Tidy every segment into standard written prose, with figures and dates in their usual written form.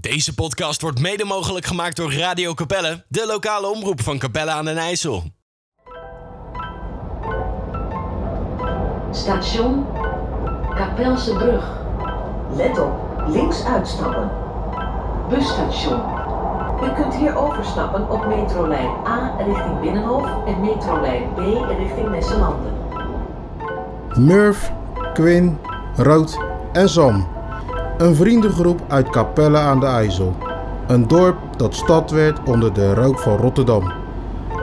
Deze podcast wordt mede mogelijk gemaakt door Radio Capelle, de lokale omroep van Capelle aan den IJssel. Station Capelse Brug. Let op, links uitstappen. Busstation. U kunt hier overstappen op metrolijn A richting Binnenhof en metrolijn B richting Nesselanden. Murf, Quinn, Rood en Sam. Een vriendengroep uit Capelle aan de IJssel. Een dorp dat stad werd onder de rook van Rotterdam.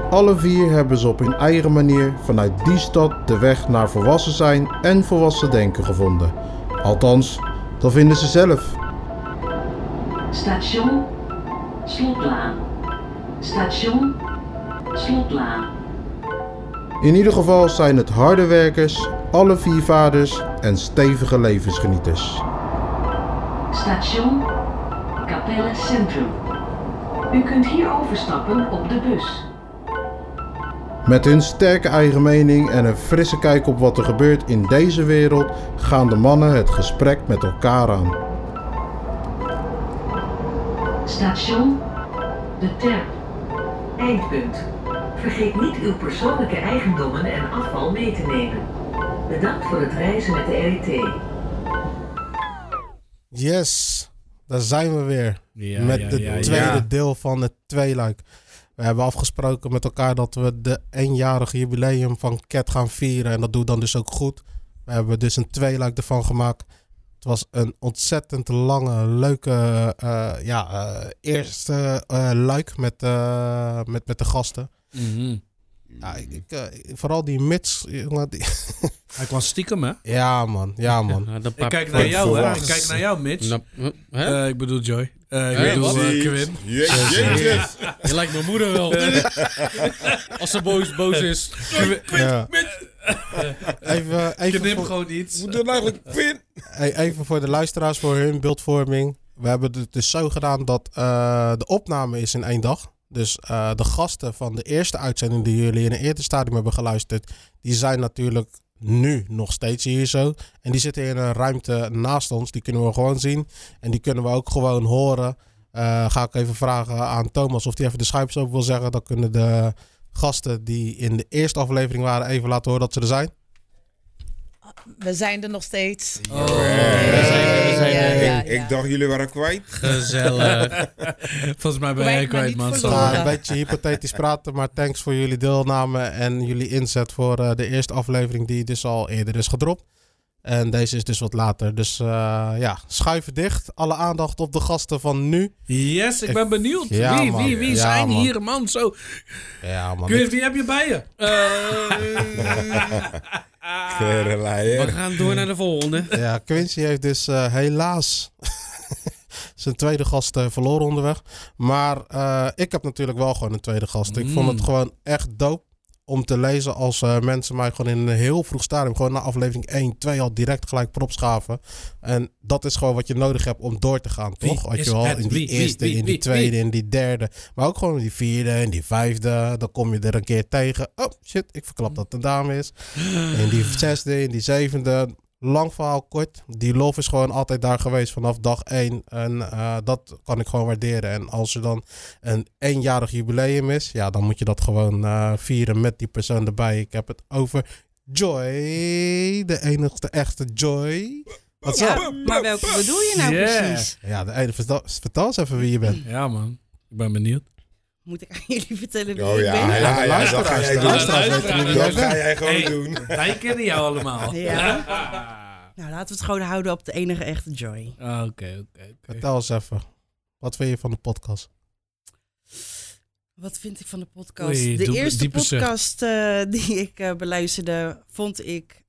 Alle vier hebben ze op hun eigen manier vanuit die stad de weg naar volwassen zijn en volwassen denken gevonden. Althans, dat vinden ze zelf. Station Slotlaan. Station Slotlaan. In ieder geval zijn het harde werkers, alle vier vaders en stevige levensgenieters. Station Capelle Centrum. U kunt hier overstappen op de bus. Met hun sterke eigen mening en een frisse kijk op wat er gebeurt in deze wereld gaan de mannen het gesprek met elkaar aan. Station De Terp. Eindpunt. Vergeet niet uw persoonlijke eigendommen en afval mee te nemen. Bedankt voor het reizen met de RET. Yes, daar zijn we weer. Ja, met het tweede deel van het tweeluik. We hebben afgesproken met elkaar dat we de 1-jarige jubileum van CADT gaan vieren. En dat doen we dan dus ook goed. We hebben dus een tweeluik ervan gemaakt. Het was een ontzettend lange, leuke eerste luik met de gasten. Mm-hmm. Ja, vooral die Mits. Hij kwam stiekem, hè? Ja, man. Ja, man. Ja, ik kijk naar jou, hè? Ik kijk naar jou, Mits. Ik bedoel Joy. Ik bedoel Quinn. Yes. Je lijkt mijn moeder wel. Als ze boos is. Ja. Even knip gewoon iets. Moet doen eigenlijk Quinn. Even voor de luisteraars, voor hun beeldvorming. We hebben het dus zo gedaan dat de opname is in 1 dag. Dus de gasten van de eerste uitzending die jullie in het eerste stadium hebben geluisterd, die zijn natuurlijk nu nog steeds hier zo. En die zitten in een ruimte naast ons. Die kunnen we gewoon zien. En die kunnen we ook gewoon horen. Ga ik even vragen aan Thomas of hij even de schuipjes open wil zeggen. Dan kunnen de gasten die in de eerste aflevering waren even laten horen dat ze er zijn. We zijn er nog steeds. Oh. We zijn er. Ik dacht, jullie waren kwijt. Gezellig. Volgens mij ben jij kwijt, man. Een beetje hypothetisch praten, maar thanks voor jullie deelname en jullie inzet voor de eerste aflevering die dus al eerder is gedropt. En deze is dus wat later. Dus schuiven dicht. Alle aandacht op de gasten van nu. Yes, ik ben benieuwd. Ja, wie zijn hier, man? Zo. Ja, man. Kun je, wie heb je bij je? We gaan door naar de volgende. Ja, Quincy heeft dus helaas zijn tweede gast verloren onderweg. Maar ik heb natuurlijk wel gewoon een tweede gast. Ik vond het gewoon echt dope om te lezen als mensen mij gewoon in een heel vroeg stadium, gewoon na aflevering 1, 2 al direct gelijk props gaven. En dat is gewoon wat je nodig hebt om door te gaan, toch? Had je al in die eerste, in die tweede, in die derde. Maar ook gewoon in die vierde, in die vijfde. Dan kom je er een keer tegen. Oh shit, ik verklap dat het een dame is. In die zesde, in die zevende. Lang verhaal kort. Die love is gewoon altijd daar geweest vanaf dag 1. En dat kan ik gewoon waarderen. En als er dan een 1-jarig jubileum is, ja, dan moet je dat gewoon vieren met die persoon erbij. Ik heb het over Joy. De enigste echte Joy. Wat ja, maar welke bedoel je nou precies? Ja, de enige, vertel eens even wie je bent. Ja, man. Ik ben benieuwd. Moet ik aan jullie vertellen wie ik ben? Dat ga jij gewoon doen. Wij kennen jou allemaal. Ja. Nou, laten we het gewoon houden op de enige echte Joy. Oké. Vertel eens even. Wat vind je van de podcast? Wat vind ik van de podcast? De eerste podcast die ik beluisterde, vond ik...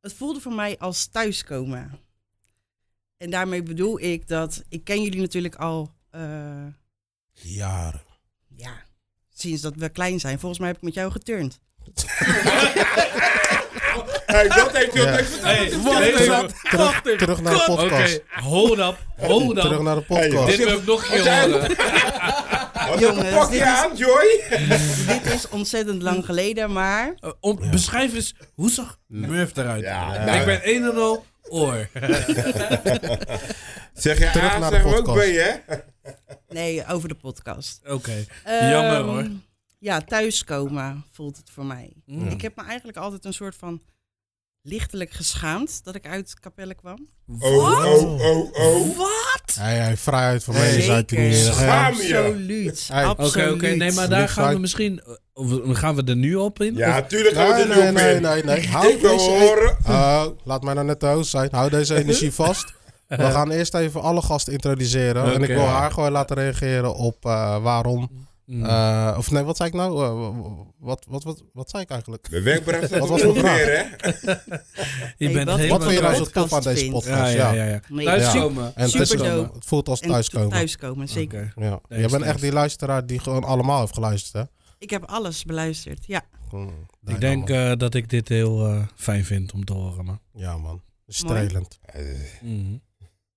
het voelde voor mij als thuiskomen. En daarmee bedoel ik dat... Ik ken jullie natuurlijk al... jaren. Ja, sinds dat we klein zijn. Volgens mij heb ik met jou geturnd. Hey, dat heeft heel niks verteld. Terug naar de podcast. Oké, hold up. Terug naar de podcast. Dit wil ik nog een keer horen. Jongens, pak je aan, Joy. Dit is ontzettend lang geleden, maar... Beschrijf eens, hoe zag Murf eruit? Ja, ik ben een en al oor. Zeg je terug naar de podcast. Ook bij je? Nee, over de podcast. Oké. Jammer hoor. Ja, thuiskomen voelt het voor mij. Mm. Ik heb me eigenlijk altijd een soort van lichtelijk geschaamd dat ik uit Capelle kwam. Oh. Wat? Hij vrij uit van mij is uit die schaam je. Absoluut. Oké. Nee, maar daar gaan we misschien. Gaan we er nu op in? Ja, tuurlijk gaan we er nu op in. Nee. Hou deze horen. Laat mij nou net de host zijn. Hou deze energie vast. We gaan eerst even alle gasten introduceren. Okay, en ik wil haar gewoon laten reageren op waarom. Of nee, wat zei ik nou? Wat zei ik eigenlijk? De wenkbrauw staat op de weer, hè? Wat vind je nou zo tof aan deze podcast? Ja. Thuiskomen. En thuiskomen. Het voelt als thuiskomen. Thuiskomen, zeker. Okay. Ja. Jij bent echt die luisteraar die gewoon allemaal heeft geluisterd, hè? Ik heb alles beluisterd, ja. Ik denk dat ik dit heel fijn vind om te horen, man. Ja, man. Strelend.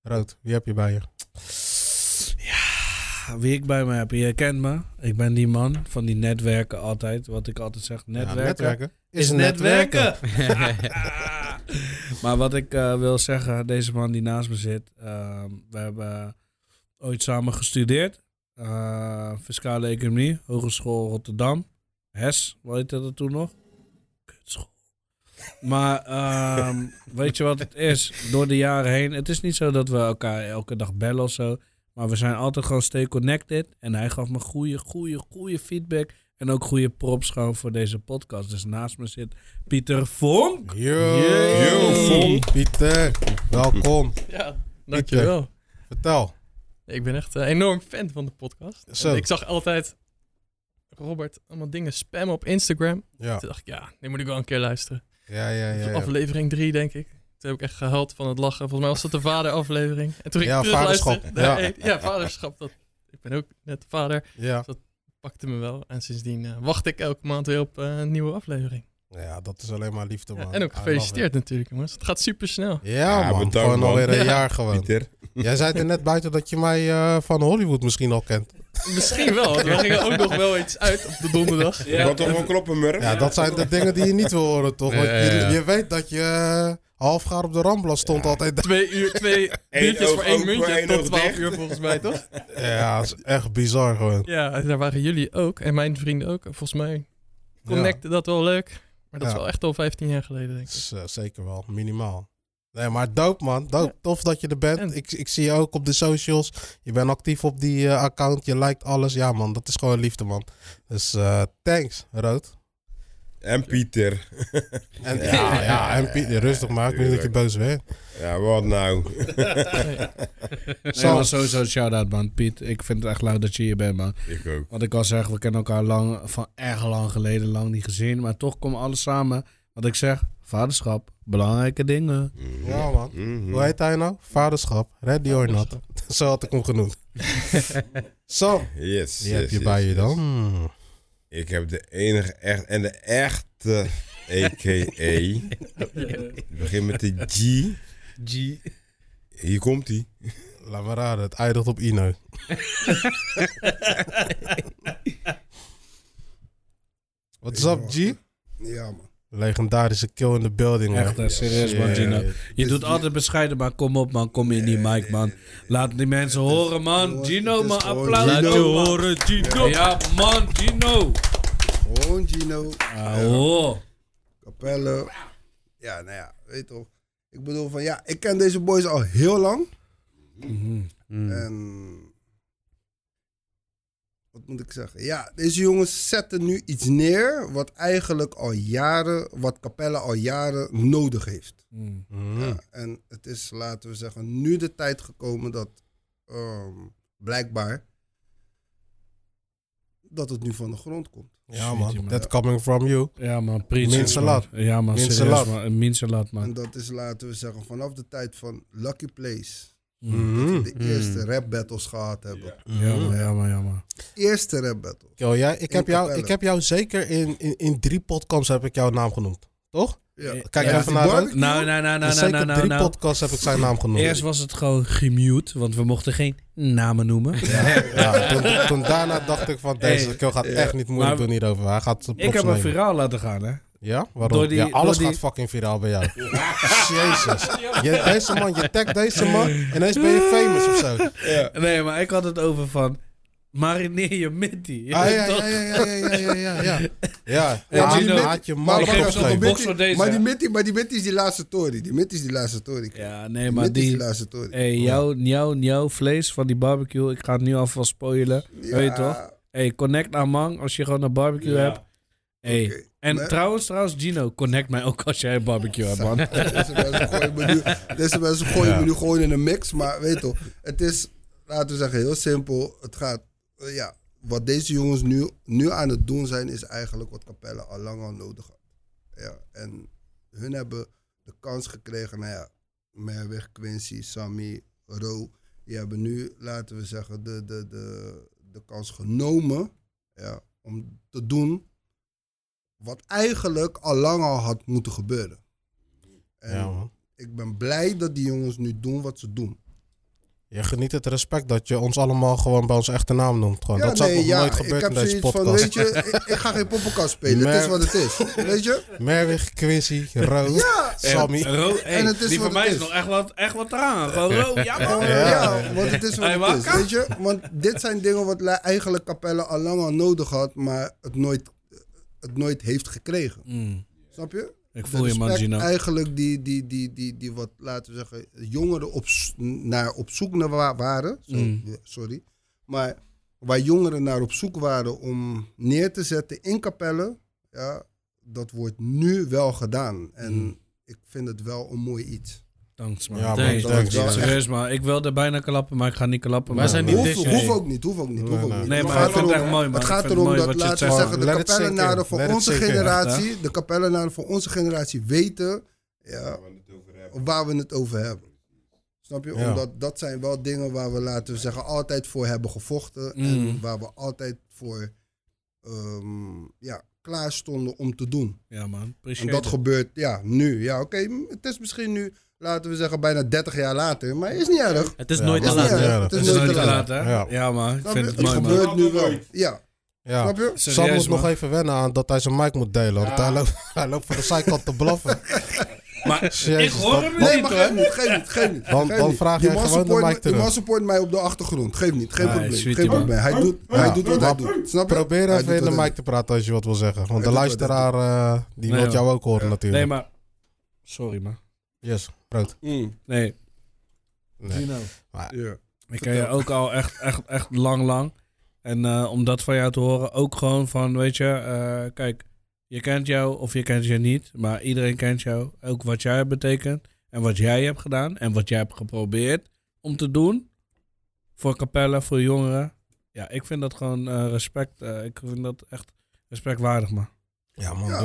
Rood, wie heb je bij je? Wie ik bij me heb, je kent me. Ik ben die man van die netwerken altijd. Wat ik altijd zeg, netwerken is netwerken. Maar wat ik wil zeggen, deze man die naast me zit. We hebben ooit samen gestudeerd. Fiscale economie, Hogeschool Rotterdam. HES, wat heette dat toen nog? Kutschool. Maar weet je wat het is? Door de jaren heen, het is niet zo dat we elkaar elke dag bellen of zo. Maar we zijn altijd gewoon stay connected. En hij gaf me goede feedback. En ook goede props gewoon voor deze podcast. Dus naast me zit Pieter Vonk. Yo Vonk. Pieter, welkom. Ja, dankjewel. Pieter, vertel. Ik ben echt enorm fan van de podcast. Zo. Ik zag altijd Robert allemaal dingen spammen op Instagram. Ja. Toen dacht ik, die moet ik wel een keer luisteren. Ja. Aflevering 3, denk ik. Toen heb ik echt gehuild van het lachen. Volgens mij was dat de vaderaflevering. En toen ik vaderschap. Vaderschap. Ik ben ook net vader. Ja. Dus dat pakte me wel. En sindsdien wacht ik elke maand weer op een nieuwe aflevering. Ja, dat is alleen maar liefde, man. En ook gefeliciteerd natuurlijk, jongens. Het gaat super snel. Ja, man. Bedankt, gewoon alweer een jaar gewoon. Pieter. Jij zei er net buiten dat je mij van Hollywood misschien al kent. Misschien wel. We gingen ook nog wel iets uit op de donderdag. Ja. Dat toch wel kloppen, Murf? Ja, dat zijn de dingen die je niet wil horen, toch? Want je weet dat je... half gaar op de Ramblas stond altijd... 2 uur, 2 biertjes voor 1 muntje tot 12 uur volgens mij, toch? Ja, dat is echt bizar gewoon. Ja, daar waren jullie ook en mijn vrienden ook. Volgens mij connecte dat wel leuk. Maar dat is wel echt al 15 jaar geleden, denk ik. Zeker wel, minimaal. Nee, maar dope, man. Dope. Ja. Tof dat je er bent. En... Ik zie je ook op de socials. Je bent actief op die account. Je liked alles. Ja, man, dat is gewoon liefde, man. Dus thanks, Rood. En Pieter. En Pieter. Rustig maar, ik weet dat je boos bent. Ja, wat nou? Nee, sowieso een shout-out, man. Piet, ik vind het echt leuk dat je hier bent, man. Ik ook. Want ik al zeg, we kennen elkaar lang, van erg lang geleden, lang niet gezien. Maar toch komt alles samen. Wat ik zeg, vaderschap, belangrijke dingen. Mm-hmm. Ja, man. Mm-hmm. Hoe heet hij nou? Vaderschap, ready or not. Zo had ik hem genoemd. Zo, die heb je bij je dan. Hmm. Ik heb de enige echte, a.k.a. Het begint met de G. Hier komt-ie. Laat maar raden, het eindigt op Ino. Wat is up, G? Ja, man. Legendarische kill in the building. Echt, serieus, man, Gino. Je doet altijd bescheiden, maar kom op, man. Kom in die mic, man. Laat die mensen horen, man. Gino, man. Applaus. Laat je horen, Gino. Ja, man, Gino. Gewoon Gino. Capelle. Ja, nou ja, weet toch. Ik bedoel van, ik ken deze boys al heel lang. Mm-hmm. En... wat moet ik zeggen? Ja, deze jongens zetten nu iets neer wat Capelle al jaren nodig heeft. Mm. Ja, en het is, laten we zeggen, nu de tijd gekomen dat blijkbaar dat het nu van de grond komt. Ja, man, that coming from you. Ja, man, Minselat. Ja, man, Minselat, man. En dat is, laten we zeggen, vanaf de tijd van Lucky Place. Mm-hmm. Dat we de eerste rap battles gehad hebben. Ja, maar. Eerste rap battles. Ik heb jou zeker in 3 podcasts heb ik jouw naam genoemd. Toch? Ja. Kijk even naar uit. Nou. Zeker 3 podcasts heb ik zijn naam genoemd. Eerst was het gewoon gemute, want we mochten geen namen noemen. Toen daarna dacht ik van deze kill gaat echt niet moeilijk doen hierover. Hij gaat ik heb een viraal laten gaan, hè. Ja? Waarom? Door die, ja, alles door gaat die... fucking viraal bij jou. Ja. Jezus. Deze man, je tagt deze man en ineens ben je famous of zo. Ja. Nee, maar ik had het over van... marineer je mittie. Ah, ja. Ja, Gino, had je maar die mittie is die laatste tory. Die mittie is die laatste tory. Ja, nee, maar die jouw vlees van die barbecue, ik ga het nu alvast spoilen. Ja. Weet je toch? Hey, connect naar Mang als je gewoon een barbecue hebt. Hey. Okay. En nee? trouwens, Gino, connect mij ook als jij een barbecue hebt, man. Deze mensen gooien me nu gewoon in een mix, maar weet je toch, het is... laten we zeggen, heel simpel. Het gaat, ja, wat deze jongens nu aan het doen zijn, is eigenlijk wat Capelle al lang al nodig had. Ja, en hun hebben de kans gekregen, nou ja, Merweg, Quincy, Sammy, Ro, die hebben nu, laten we zeggen, de kans genomen, ja, om te doen wat eigenlijk al lang al had moeten gebeuren. En ja, ik ben blij dat die jongens nu doen wat ze doen. Je geniet het respect dat je ons allemaal gewoon bij ons echte naam noemt. Gewoon. Ja, dat zou nog nooit gebeuren in deze podcast. Van, weet je, ik ga geen poppenkast spelen. Het is wat het is. Weet je? Merwig, Quincy, Ro, Sammy. Die van mij is nog echt wat eraan. Gewoon Ro, ja, want het is wat het is. Weet je? Want dit zijn dingen wat eigenlijk Capelle al lang al nodig had, maar het nooit heeft gekregen. Mm. Snap je? Ik voel je, man, Gino. Eigenlijk die wat, laten we zeggen, jongeren op zoek naar waren. Sorry. Maar waar jongeren naar op zoek waren om neer te zetten in Capelle, ja, dat wordt nu wel gedaan. En ik vind het wel een mooi iets. Thanks, man. Ja, thanks. Serieus, man. Ik wilde bijna klappen, maar ik ga niet klappen. Maar zijn niet hoef ook niet. Nee, maar het gaat erom, mooi, man. Het gaat erom dat, laten we zeggen, de Capellenaren voor onze generatie... De Capellenaren voor onze generatie weten... Ja, waar we het over hebben. Snap je? Ja. Omdat dat zijn wel dingen waar we, laten we zeggen, altijd voor hebben gevochten. En waar we altijd voor... klaar stonden om te doen. Ja, man. En dat gebeurt, ja, nu. Ja, oké. Het is misschien nu... laten we zeggen, bijna 30 jaar later. Maar is niet erg. Het is nooit te laat. Het is nooit te laat, hè? Ja, ja, maar ik vind het mooi, man. Het gebeurt nu wel. Ja. Ja. Snap je? Serieus, Sam moet nog even wennen aan dat hij zijn mic moet delen. Ja. Hij loopt van de zijkant te blaffen. Maar jezus, ik hoor hem niet, hoor. Nee, maar geef niet. Dan vraag je gewoon de mic terug. Je man support mij op de achtergrond. Geen probleem. Hij doet wat hij doet. Snap je? Probeer even in de mic te praten als je wat wil zeggen. Want de luisteraar, die wil jou ook horen natuurlijk. Nee, maar... sorry, man. Yes, brood. Nee. Maar, ja. Ik ken je ook al echt lang. En om dat van jou te horen, ook gewoon van, weet je, kijk, je kent jou of je kent je niet, maar iedereen kent jou. Ook wat jij betekent en wat jij hebt gedaan en wat jij hebt geprobeerd om te doen voor Capelle, voor jongeren. Ja, ik vind dat gewoon respect. Ik vind dat echt respectwaardig, man. Ja, man, ja.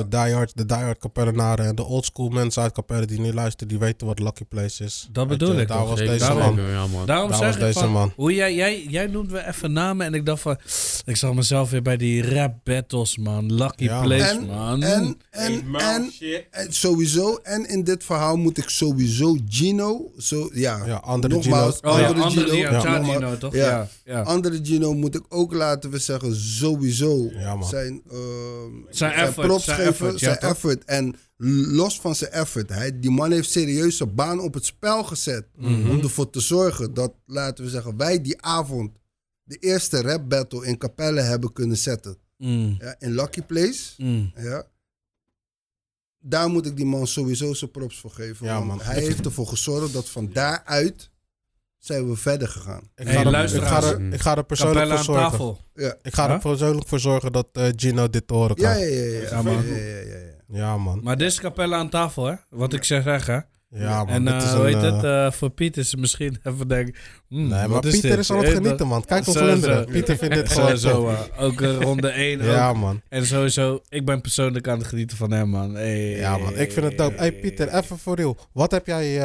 De diehard Capellenaren en de oldschool mensen uit Capelle die nu luisteren, die weten wat Lucky Place is. Dat bedoel ik. Daar was deze man. Daarom zeg ik van, hoe jij noemt weer even namen en ik dacht van, ik zag mezelf weer bij die rap battles, man. Lucky Place, man. En sowieso, en in dit verhaal moet ik sowieso Gino, andere Gino, toch? Ja. Ja. Andere Gino moet ik ook, laten we zeggen, sowieso zijn effort. En los van zijn effort, die man heeft serieus zijn baan op het spel gezet. Mm-hmm. Om ervoor te zorgen dat, laten we zeggen, wij die avond de eerste rap battle in Capelle hebben kunnen zetten. Mm. Ja, in Lucky Place. Mm. Ja. Daar moet ik die man sowieso zijn props voor geven. Ja, want hij heeft ervoor gezorgd dat van daaruit... zijn we verder gegaan. Ik ga er persoonlijk voor zorgen. Ja. Ik ga er persoonlijk voor zorgen dat Gino dit te horen krijgt. Ja, man. Maar dit is Capelle aan tafel, hè? Wat ik zou zeggen. Ja, man. En voor Pieter is het misschien even denken... nee, maar Pieter is aan het genieten, man. Kijk op Lunderen. Pieter vindt dit gewoon zo. Ook ronde 1. Ja, man. En sowieso, ik ben persoonlijk aan het genieten van hem, man. Ja, man. Ik vind het dope. Hey, Pieter, even voor jou. Wat heb jij...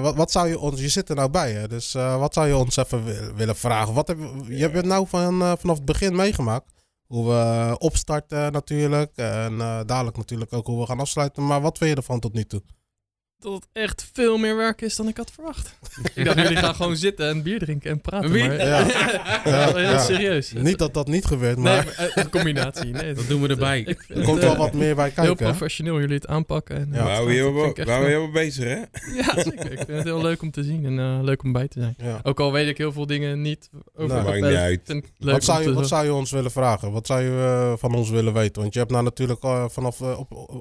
wat zou je ons... Je zit er nou bij, hè? Dus wat zou je ons even willen vragen? Je hebt nou vanaf het begin meegemaakt. Hoe we opstarten natuurlijk. En dadelijk natuurlijk ook hoe we gaan afsluiten. Maar wat vind je ervan tot nu toe? dat het echt veel meer werk is dan ik had verwacht. Ik dacht, jullie gaan gewoon zitten en bier drinken en praten. Maar, heel serieus. Niet dat dat niet gebeurt, maar... Nee, maar een combinatie. Nee, dat doen we erbij. Er komt wel wat meer bij kijken. Heel professioneel jullie het aanpakken. En ja, we heel bezig, hè? Ja, zeker. Ik vind het heel leuk om te zien en leuk om bij te zijn. Ja. Ook al weet ik heel veel dingen niet over. Nou, maakt niet uit. Wat zou je ons willen vragen? Wat zou je van ons willen weten? Want je hebt nou natuurlijk vanaf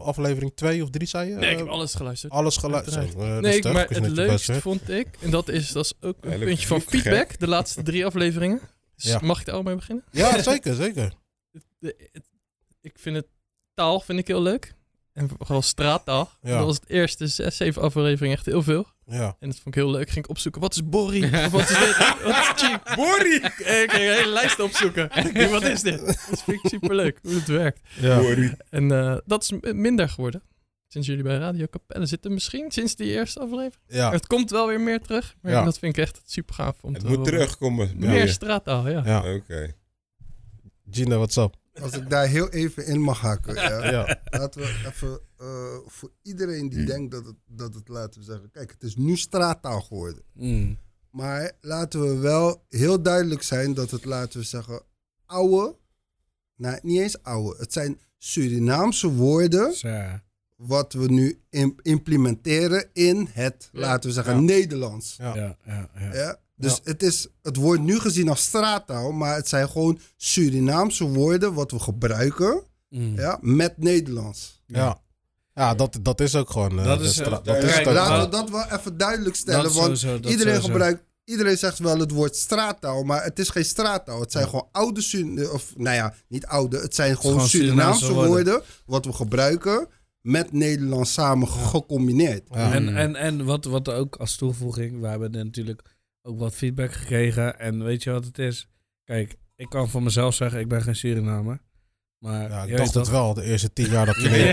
aflevering 2 of 3, zei je? Nee, ik heb alles geluisterd. Maar het leukste vond ik, en dat is ook een puntje van feedback, de laatste 3 afleveringen. Dus mag ik daar al mee beginnen? Ja, zeker. Ik vind het taal heel leuk. En vooral straattaal. Ja. Dat was het eerste 6-7 afleveringen echt heel veel. Ja. En dat vond ik heel leuk. Ging ik opzoeken, wat is Borri? Of wat is dit? Wat is Cheek? Borri! En ik ging een hele lijst opzoeken. Wat is dit? Dat vind ik superleuk, hoe het werkt. Ja. En dat is minder geworden. Sinds jullie bij Radio Capelle zitten, misschien sinds die eerste aflevering. Ja. Het komt wel weer meer terug. Maar dat vind ik echt super gaaf. Het moet terugkomen. Meer straattaal, ja. Oké. Gino, what's up? Als ik daar heel even in mag haken. Laten we even voor iedereen die denkt dat het, laten we zeggen... Kijk, het is nu straattaal geworden. Mm. Maar laten we wel heel duidelijk zijn dat het, laten we zeggen... niet eens oude. Het zijn Surinaamse woorden... wat we nu implementeren in het, laten we zeggen, Nederlands. Ja. Dus het wordt nu gezien als straattaal, maar het zijn gewoon Surinaamse woorden wat we gebruiken met Nederlands. Ja, dat is ook gewoon... Laten we dat wel even duidelijk stellen, iedereen zegt wel het woord straattaal, maar het is geen straattaal. Het zijn gewoon Surinaamse woorden wat we gebruiken... met Nederlands samen gecombineerd. Ja. En wat ook als toevoeging, we hebben natuurlijk ook wat feedback gekregen. En weet je wat het is? Kijk, ik kan van mezelf zeggen, ik ben geen Surinamer. Maar ik dacht het wel, de eerste 10 jaar dat we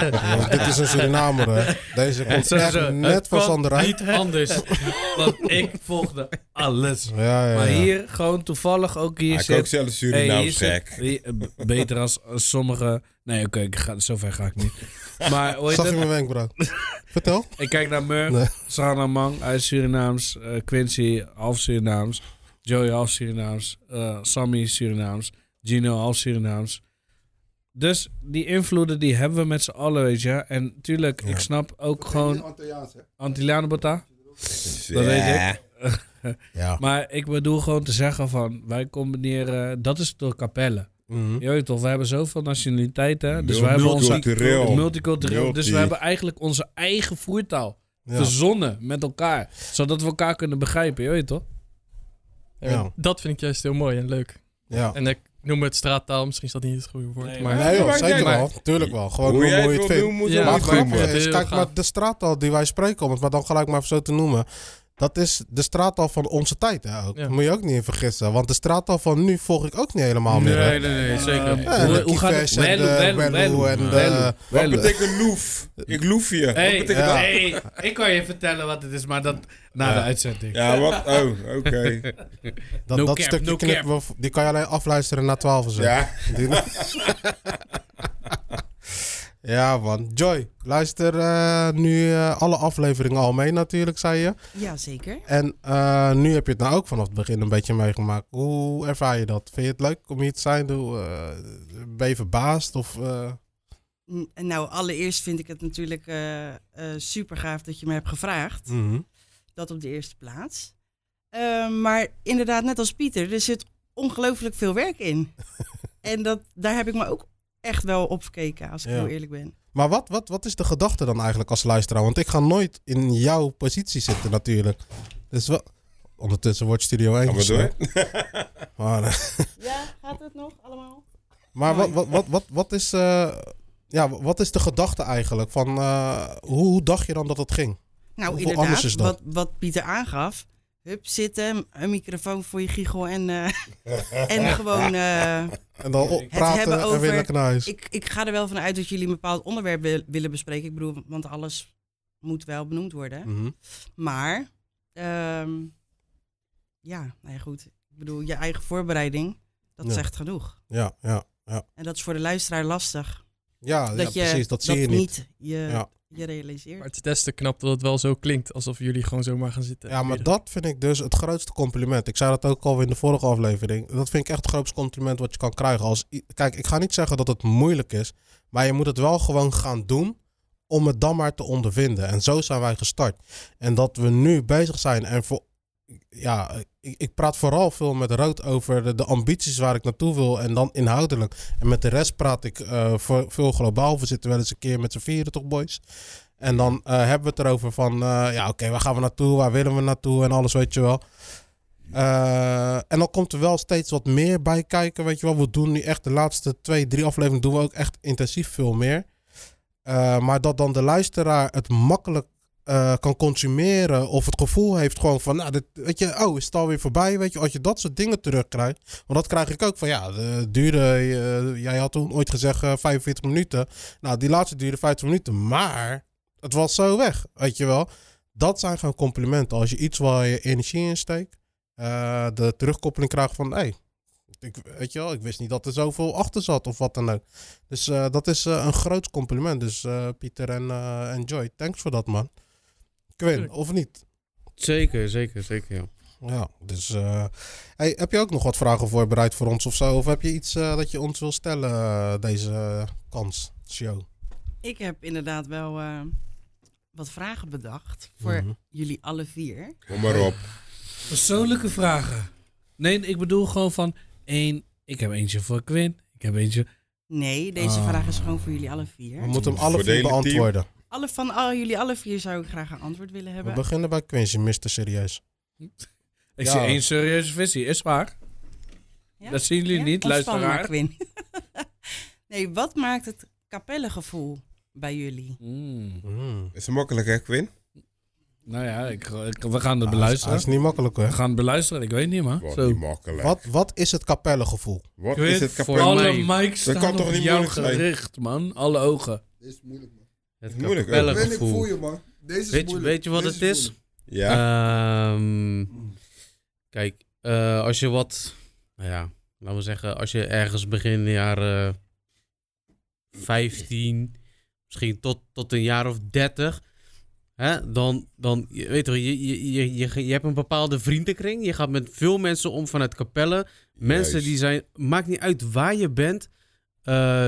kennen. Want dit is een Surinamer, hè? Deze komt echt net van Sanderij. Niet anders, want ik volgde alles. Ja. Maar hier, gewoon toevallig ook hier zit... Ik ook zelf Surinaams gek. Beter als sommige... Nee, oké, zover ga ik niet. Maar, zag je mijn wenkbrauw? Vertel. Ik kijk naar Murph, Sana Mang, hij is Surinaams, Quincy, half Surinaams, Joy, half Surinaams, Sammy, Surinaams, Gino, half Surinaams. Dus die invloeden die hebben we met z'n allen, weet je. En tuurlijk, ik snap ook dat gewoon... Antillianenbota? Dat weet ik. Maar ik bedoel gewoon te zeggen van, wij combineren... Dat is door Capelle. Mm-hmm. We hebben zoveel nationaliteiten. Dus we hebben multicultureel. Dus we hebben eigenlijk onze eigen voertaal verzonnen met elkaar. Zodat we elkaar kunnen begrijpen, Dat vind ik juist heel mooi en leuk. Ja. En ik noem het straattaal, misschien is dat niet het goede woord. Nee, maar... zeker wel. Tuurlijk wel. Gewoon hoe mooi het vindt. Kijk, maar de straattaal die wij spreken, om het maar dan gelijk maar even zo te noemen... Dat is de straattaal van onze tijd. Daar moet je ook niet in vergissen. Want de straattaal van nu volg ik ook niet helemaal meer. Nee, zeker niet. Hoe gaat het? Wat betekent loef? Ik loef je. Ik kan je vertellen wat het is, maar dat na de uitzending. Ja, wat? Oh, oké. Dat stukje knippen, die kan je alleen afluisteren na 12 uur. Ja. Ja, man. Joy, luister nu alle afleveringen al mee natuurlijk, zei je. Ja, zeker. En nu heb je het nou ook vanaf het begin een beetje meegemaakt. Hoe ervaar je dat? Vind je het leuk om hier te zijn? Ben je verbaasd? Of, Nou, allereerst vind ik het natuurlijk super gaaf dat je me hebt gevraagd. Mm-hmm. Dat op de eerste plaats. Maar inderdaad, net als Pieter, er zit ongelooflijk veel werk in. En daar heb ik me ook echt wel opgekeken, als ik heel eerlijk ben. Maar wat is de gedachte dan eigenlijk als luisteraar? Want ik ga nooit in jouw positie zitten natuurlijk. Dus ondertussen wordt Studio 1 gesloten. Ja, gaat het nog allemaal? Maar wat is de gedachte eigenlijk? Van, hoe dacht je dan dat het ging? Nou, hoeveel inderdaad, is dat? Wat Pieter aangaf. Hup, zitten, een microfoon voor je giegel en gewoon... en dan praten en weer lekker naar huis. Ik ga er wel van uit dat jullie een bepaald onderwerp willen bespreken. Ik bedoel, want alles moet wel benoemd worden. Mm-hmm. Maar, nee, goed. Ik bedoel, je eigen voorbereiding, dat is echt genoeg. Ja. En dat is voor de luisteraar lastig. Ja, dat je, precies, dat zie je niet. je realiseert. Maar het is des te knap dat het wel zo klinkt, alsof jullie gewoon zomaar gaan zitten. Ja, maar dat vind ik dus het grootste compliment. Ik zei dat ook al in de vorige aflevering. Dat vind ik echt het grootste compliment wat je kan krijgen. Kijk, ik ga niet zeggen dat het moeilijk is, maar je moet het wel gewoon gaan doen om het dan maar te ondervinden. En zo zijn wij gestart. En dat we nu bezig zijn en voor... Ja, ik praat vooral veel met Rood over de ambities waar ik naartoe wil en dan inhoudelijk. En met de rest praat ik veel globaal. We zitten wel eens een keer met z'n vieren toch, boys? En dan hebben we het erover van, oké, waar gaan we naartoe? Waar willen we naartoe? En alles, weet je wel. En dan komt er wel steeds wat meer bij kijken, weet je wel. We doen nu echt de laatste 2-3 afleveringen doen we ook echt intensief veel meer. Maar dat dan de luisteraar het makkelijk kan consumeren of het gevoel heeft gewoon van, nou, dit, weet je, oh, is het alweer voorbij, weet je, als je dat soort dingen terugkrijgt, want dat krijg ik ook van, ja, jij had toen ooit gezegd 45 minuten, nou, die laatste duurde 50 minuten, maar het was zo weg, weet je wel. Dat zijn gewoon complimenten, als je iets waar je energie in steekt, de terugkoppeling krijgt van, hey, ik wist niet dat er zoveel achter zat of wat dan ook. Dus dat is een groot compliment. Dus Pieter en Joy, thanks voor dat, man. Quinn, of niet? Zeker, ja. Ja, dus... heb je ook nog wat vragen voorbereid voor ons of zo? Of heb je iets dat je ons wil stellen, deze kans, show? Ik heb inderdaad wel wat vragen bedacht voor jullie alle vier. Kom maar op. Persoonlijke vragen. Nee, ik bedoel gewoon van... ik heb eentje voor Quinn, ik heb eentje... Nee, deze vraag is gewoon voor jullie alle vier. We moeten hem alle vier beantwoorden. Team. Jullie alle vier zou ik graag een antwoord willen hebben. We beginnen bij Quincy, Mr. Serieus. Ik zie één serieuze visie, is waar. Ja? Dat zien jullie niet, luisteraar. Quinn. Nee, wat maakt het Capelle-gevoel bij jullie? Is het makkelijk, hè, Quinn? Nou ja, we gaan het beluisteren. Dat is niet makkelijk, hè? We gaan het beluisteren, ik weet niet, man. Wat is het Capelle-gevoel? Wat is het Capelle-gevoel? Alle mics staan op jou gericht, man. Alle ogen. Dit is moeilijk, man. Het moeilijk, Capelle-gevoel. Ik voel je, man. Deze is moeilijk. Weet je wat het is? Ja. Kijk, als je wat... Nou ja, laten we zeggen... Als je ergens begin jaren 15... Misschien tot een jaar of 30... Hè, dan weet je hebt een bepaalde vriendenkring. Je gaat met veel mensen om vanuit Capelle. Mensen die zijn... Maakt niet uit waar je bent...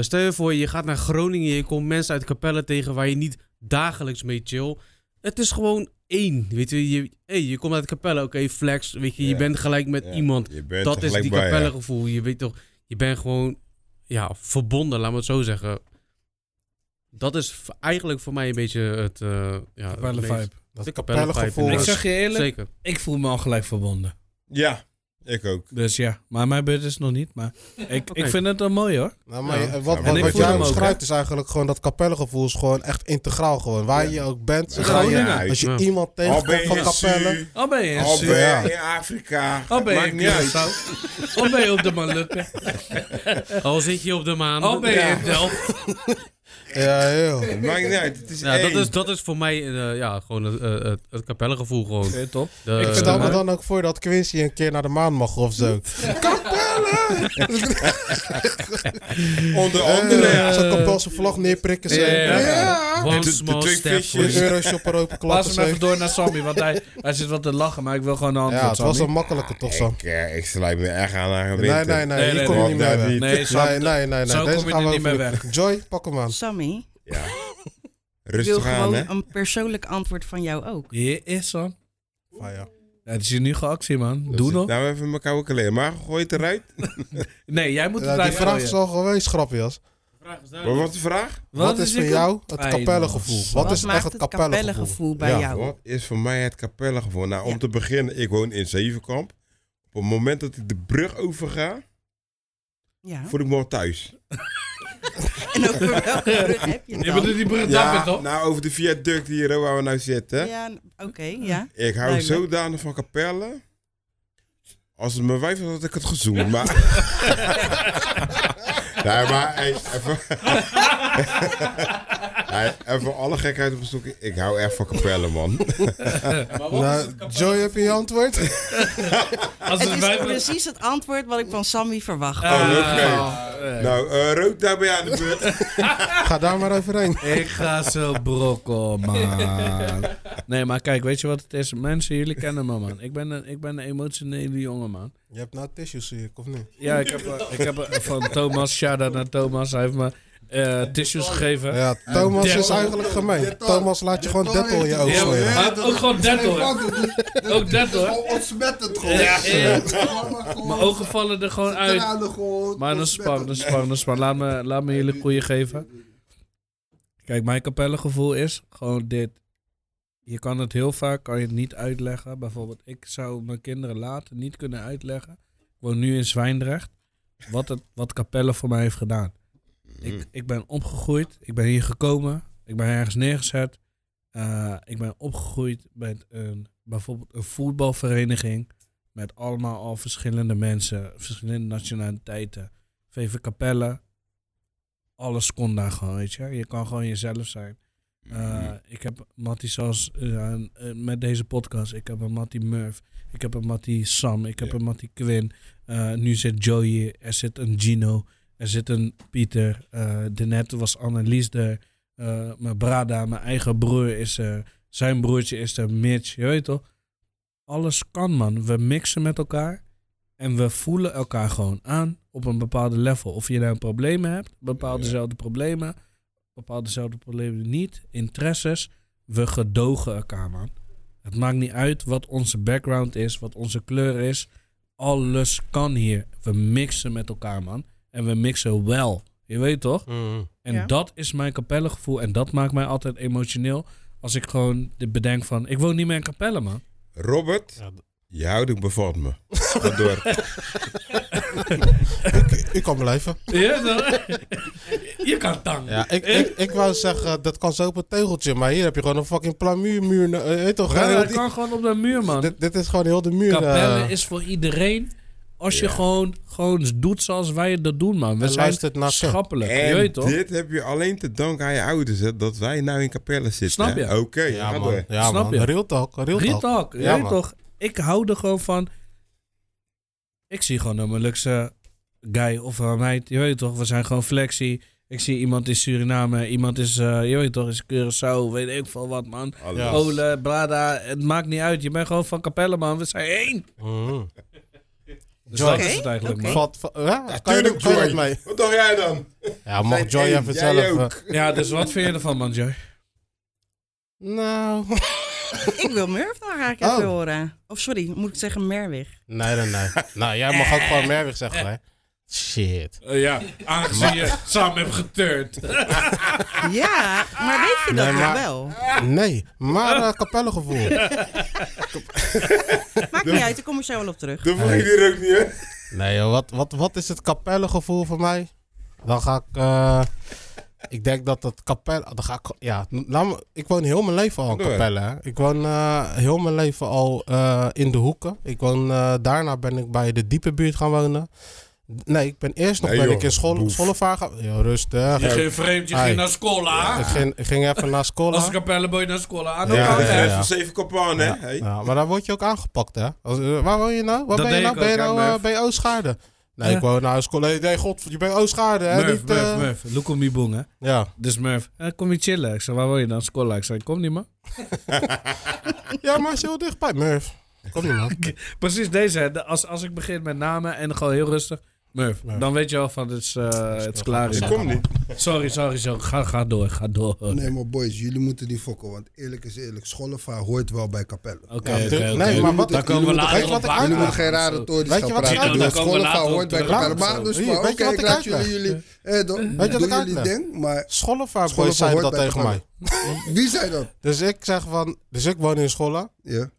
stel je voor, je gaat naar Groningen, je komt mensen uit Capelle tegen waar je niet dagelijks mee chill. Het is gewoon één, weet je. Je komt uit Capelle, oké, flex, weet je, je bent gelijk met iemand. Dat is die Capelle gevoel. Je weet toch, je bent gewoon verbonden, laat maar het zo zeggen. Dat is eigenlijk voor mij een beetje het Capelle vibe. Dat Capelle gevoel. Ik zeg je eerlijk, zeker. Ik voel me al gelijk verbonden. Ja. Ik ook. Dus ja, maar mijn beurt is nog niet. Maar ik vind het wel mooi, hoor. Nou, maar wat jij beschrijft is eigenlijk gewoon dat Capelle-gevoel is gewoon echt integraal. Gewoon. Waar je ook bent. Als je iemand tegenkomt van Capelle. Al ben je in Afrika. Al ben je in Curaçao. Al ben je op de Malukken. Al zit je op de maan. Al ben je in Delft. Ja, joh. Maakt niet uit. Het is één. Dat is voor mij gewoon het Capelle-gevoel gewoon. Okay, top. Ik stel me dan ook voor dat Quincy een keer naar de maan mag of zo. Capelle! Onder andere. Zo'n Capelse vlag neerprikken zijn. De twee visjes. Euroshopper openklappen. Laat hem even door naar Sammy, want hij zit wat te lachen, maar ik wil gewoon een antwoord. Ja, het was wel makkelijker toch, Sam? Ik sluit me echt aan haar winter. Nee, hier kom je niet meer weg. Nee, zo kom je niet meer weg. Joy, pak hem aan. Sammy, rustig aan, hè? Ik wil gewoon een persoonlijk antwoord van jou ook. Je is zo. Ja. Het is je nu actie, man. Doe nog. Nou, even mijn koude kleren. Maar gooi het eruit. Nee, jij moet het eruit. Die vraag is al geweest, grapjas. Wat is de vraag? Wat is voor jou het Capelle-gevoel? Wat is echt het Capelle-gevoel bij jou? Wat is voor mij het Capelle-gevoel? Nou, om te beginnen, ik woon in Zevenkamp. Op het moment dat ik de brug overga, voel ik me al thuis. En over welke brug heb je dan? Je bedoelt die brug daar toch? Nou, over de viaduct hier waar we nou zitten. Ja, oké. Ik hou zodanig van Capelle. Als het mijn wijf was, had ik het gezoend. Maar... nee, maar... Hey, even... En voor alle gekheid op een stokje, ik hou echt van Capelle, man. Maar nou, Joy, heb je je antwoord? Het is precies het antwoord wat ik van Sammy verwacht. Nou, rood daar ben je aan de beurt. Ga daar maar overheen. Ik ga zo brokkel, man. Nee, maar kijk, weet je wat het is? Mensen, jullie kennen me, man. Ik ben een emotionele jongen, man. Je hebt nou tissues, zie ik, of niet? Ja, ik heb van Thomas, shout-out naar Thomas. Hij heeft me tissues gegeven. Ja, Thomas is eigenlijk gemeen. Thomas laat je gewoon Dettol in je ogen smeren. Ja, ook gewoon Dettol. Ook Dettol. Het is gewoon ontsmettend gewoon. Ja. Mijn ogen vallen er gewoon uit. Maar dat is spannend. Laat me jullie koeien geven. Kijk, mijn Capelle gevoel is gewoon dit. Je kan het heel vaak, kan je het niet uitleggen. Bijvoorbeeld, ik zou mijn kinderen later niet kunnen uitleggen. Ik woon nu in Zwijndrecht. Wat Capelle voor mij heeft gedaan. Ik ben opgegroeid, ik ben hier gekomen, ik ben ergens neergezet. Ik ben opgegroeid met bijvoorbeeld een voetbalvereniging met allemaal al verschillende mensen, verschillende nationaliteiten. VV Capelle, alles kon daar gewoon, weet je. Je kan gewoon jezelf zijn. Ik heb Mattie zoals met deze podcast, ik heb een Mattie Murph, ik heb een Mattie Sam, ik heb een Mattie Quinn. Nu zit Joey, er zit een Gino. Er zit een Pieter, daarnet was Annelies er, mijn Brada, mijn eigen broer is er, zijn broertje is er, Mitch, je weet toch? Alles kan, man. We mixen met elkaar en we voelen elkaar gewoon aan op een bepaalde level. Of je nou problemen hebt, bepaaldezelfde problemen niet, interesses, we gedogen elkaar, man. Het maakt niet uit wat onze background is, wat onze kleur is. Alles kan hier. We mixen met elkaar, man. En we mixen wel. Je weet toch? Mm. En dat is mijn Capelle gevoel. En dat maakt mij altijd emotioneel. Als ik gewoon dit bedenk van... Ik woon niet meer in Capelle, man. Robert, je houding bevalt me. Ga door. Ik kan blijven. Ja, je kan tangen. Ja, ik wou zeggen, dat kan zo op een tegeltje. Maar hier heb je gewoon een fucking plamuurmuur. Dat kan gewoon op de muur, man. Dit is gewoon heel de muur. Capelle is voor iedereen... Als je gewoon doet zoals wij dat doen, man. We zijn schappelijk. En je weet toch? Dit heb je alleen te danken aan je ouders, hè, dat wij nou in Capelle zitten. Snap je? Oké, ja, man. Ja, snap je? Real talk. Ja, je weet toch? Ik hou er gewoon van. Ik zie gewoon een luxe guy of een meid. Je weet toch? We zijn gewoon flexie. Ik zie iemand in Suriname, iemand is, je weet toch, is Curaçao, weet ik veel wat, man. Polen, Brada, het maakt niet uit. Je bent gewoon van Capelle, man. We zijn één. Mm. Dus Joy, dat is het eigenlijk, man. Tuurlijk, Joy. Mee. Wat dacht jij dan? Ja, mocht Joy even zelf... Ja, dus wat vind je ervan, man, Joy? Nou... Ik wil Murph dan graag even horen. Of sorry, moet ik zeggen Merwig? Nee. Nou, jij mag ook gewoon Merwig zeggen, hè. Shit. Aangezien je Sam hebt geturnd. Ja, maar weet je dat nog wel? Nee, maar Capelle gevoel. Maakt niet uit, daar kom ik zo wel op terug. Dat voel ik hier ook niet, hè? Nee, joh, wat is het Capelle gevoel voor mij? Dan ga ik... ik denk dat het Capelle... Dan ga ik, ik woon heel mijn leven al in Capelle, hè? Ik woon heel mijn leven al in de hoeken. Ik woon, daarna ben ik bij de diepe buurt gaan wonen. Nee, ik ben eerst nog ben ik in Schollevaar gaan... Ja, rustig. Je ging vreemd, je ging naar Scholla. Ik ging even naar Scholla. Als Capelleboy naar Scholla. Aan 7 Kopan, hè? Ja, maar daar word je ook aangepakt, hè? Waar woon je nou? Waar ben je nou? Ben je nou bij Oostgaarde? Nee, ik woon naar Scholla. Nee, god, je bent Oostgaarde, hè? Murph. Loek om die boeng, hè? Ja. Dus Murph, kom je chillen. Ik zei, waar woon je dan? Scholla. Ik zei, kom niet, man. Ja, maar zo dichtbij, Murph. Kom niet, man. Precies deze, hè? Als ik begin met namen en gewoon heel rustig... Murph, dan weet je al van het is klaar. Ik kom niet. Sorry. Ga door. Nee, maar boys, jullie moeten niet fokken. Want eerlijk is eerlijk, Schollevaar hoort wel bij Capelle. Oké. Nee, maar daar komen we later op. Jullie moeten geen rare toortjes gaan praten. Schollevaar hoort bij Capelle. Maar dus, oké, ik laat jullie... Weet je wat ik denk? Maar Schollevaar zei dat tegen mij. Wie zei dat? Dus ik zeg van... Dus ik woon in Scholla.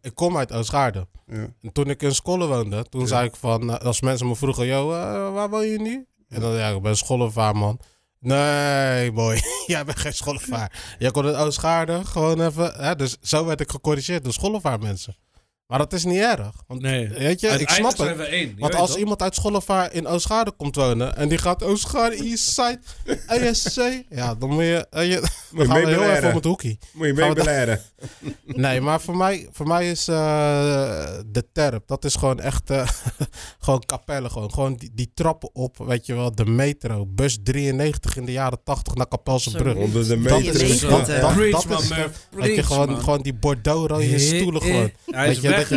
Ik kom uit Oostgaarde. En toen ik in Scholla woonde, toen zei ik van... Als mensen me vroegen, yo, waar woon je nu? En dan ik ben Schollevaar, man. Nee, boy. Jij bent geen Schollevaar. Jij komt uit Oostgaarde. Gewoon even... Hè? Dus zo werd ik gecorrigeerd door Schollevaar mensen. Maar dat is niet erg. Want, nee. Weet je, ik snap het. Want als iemand uit Schollevaar in Oostgaarde komt wonen en die gaat Oostgaarde Eastside, ESC, ja, dan moet je... Moet je gaan heel even om het hoekie. Moet je mee beleiden. Nee, maar voor mij is de terp, dat is gewoon echt gewoon Capelle. Gewoon die trappen op, weet je wel, de metro, bus 93 in de jaren 80 naar Capelse Brug. Onder de metro. Dat is gewoon die Bordeaux-rode stoelen gewoon.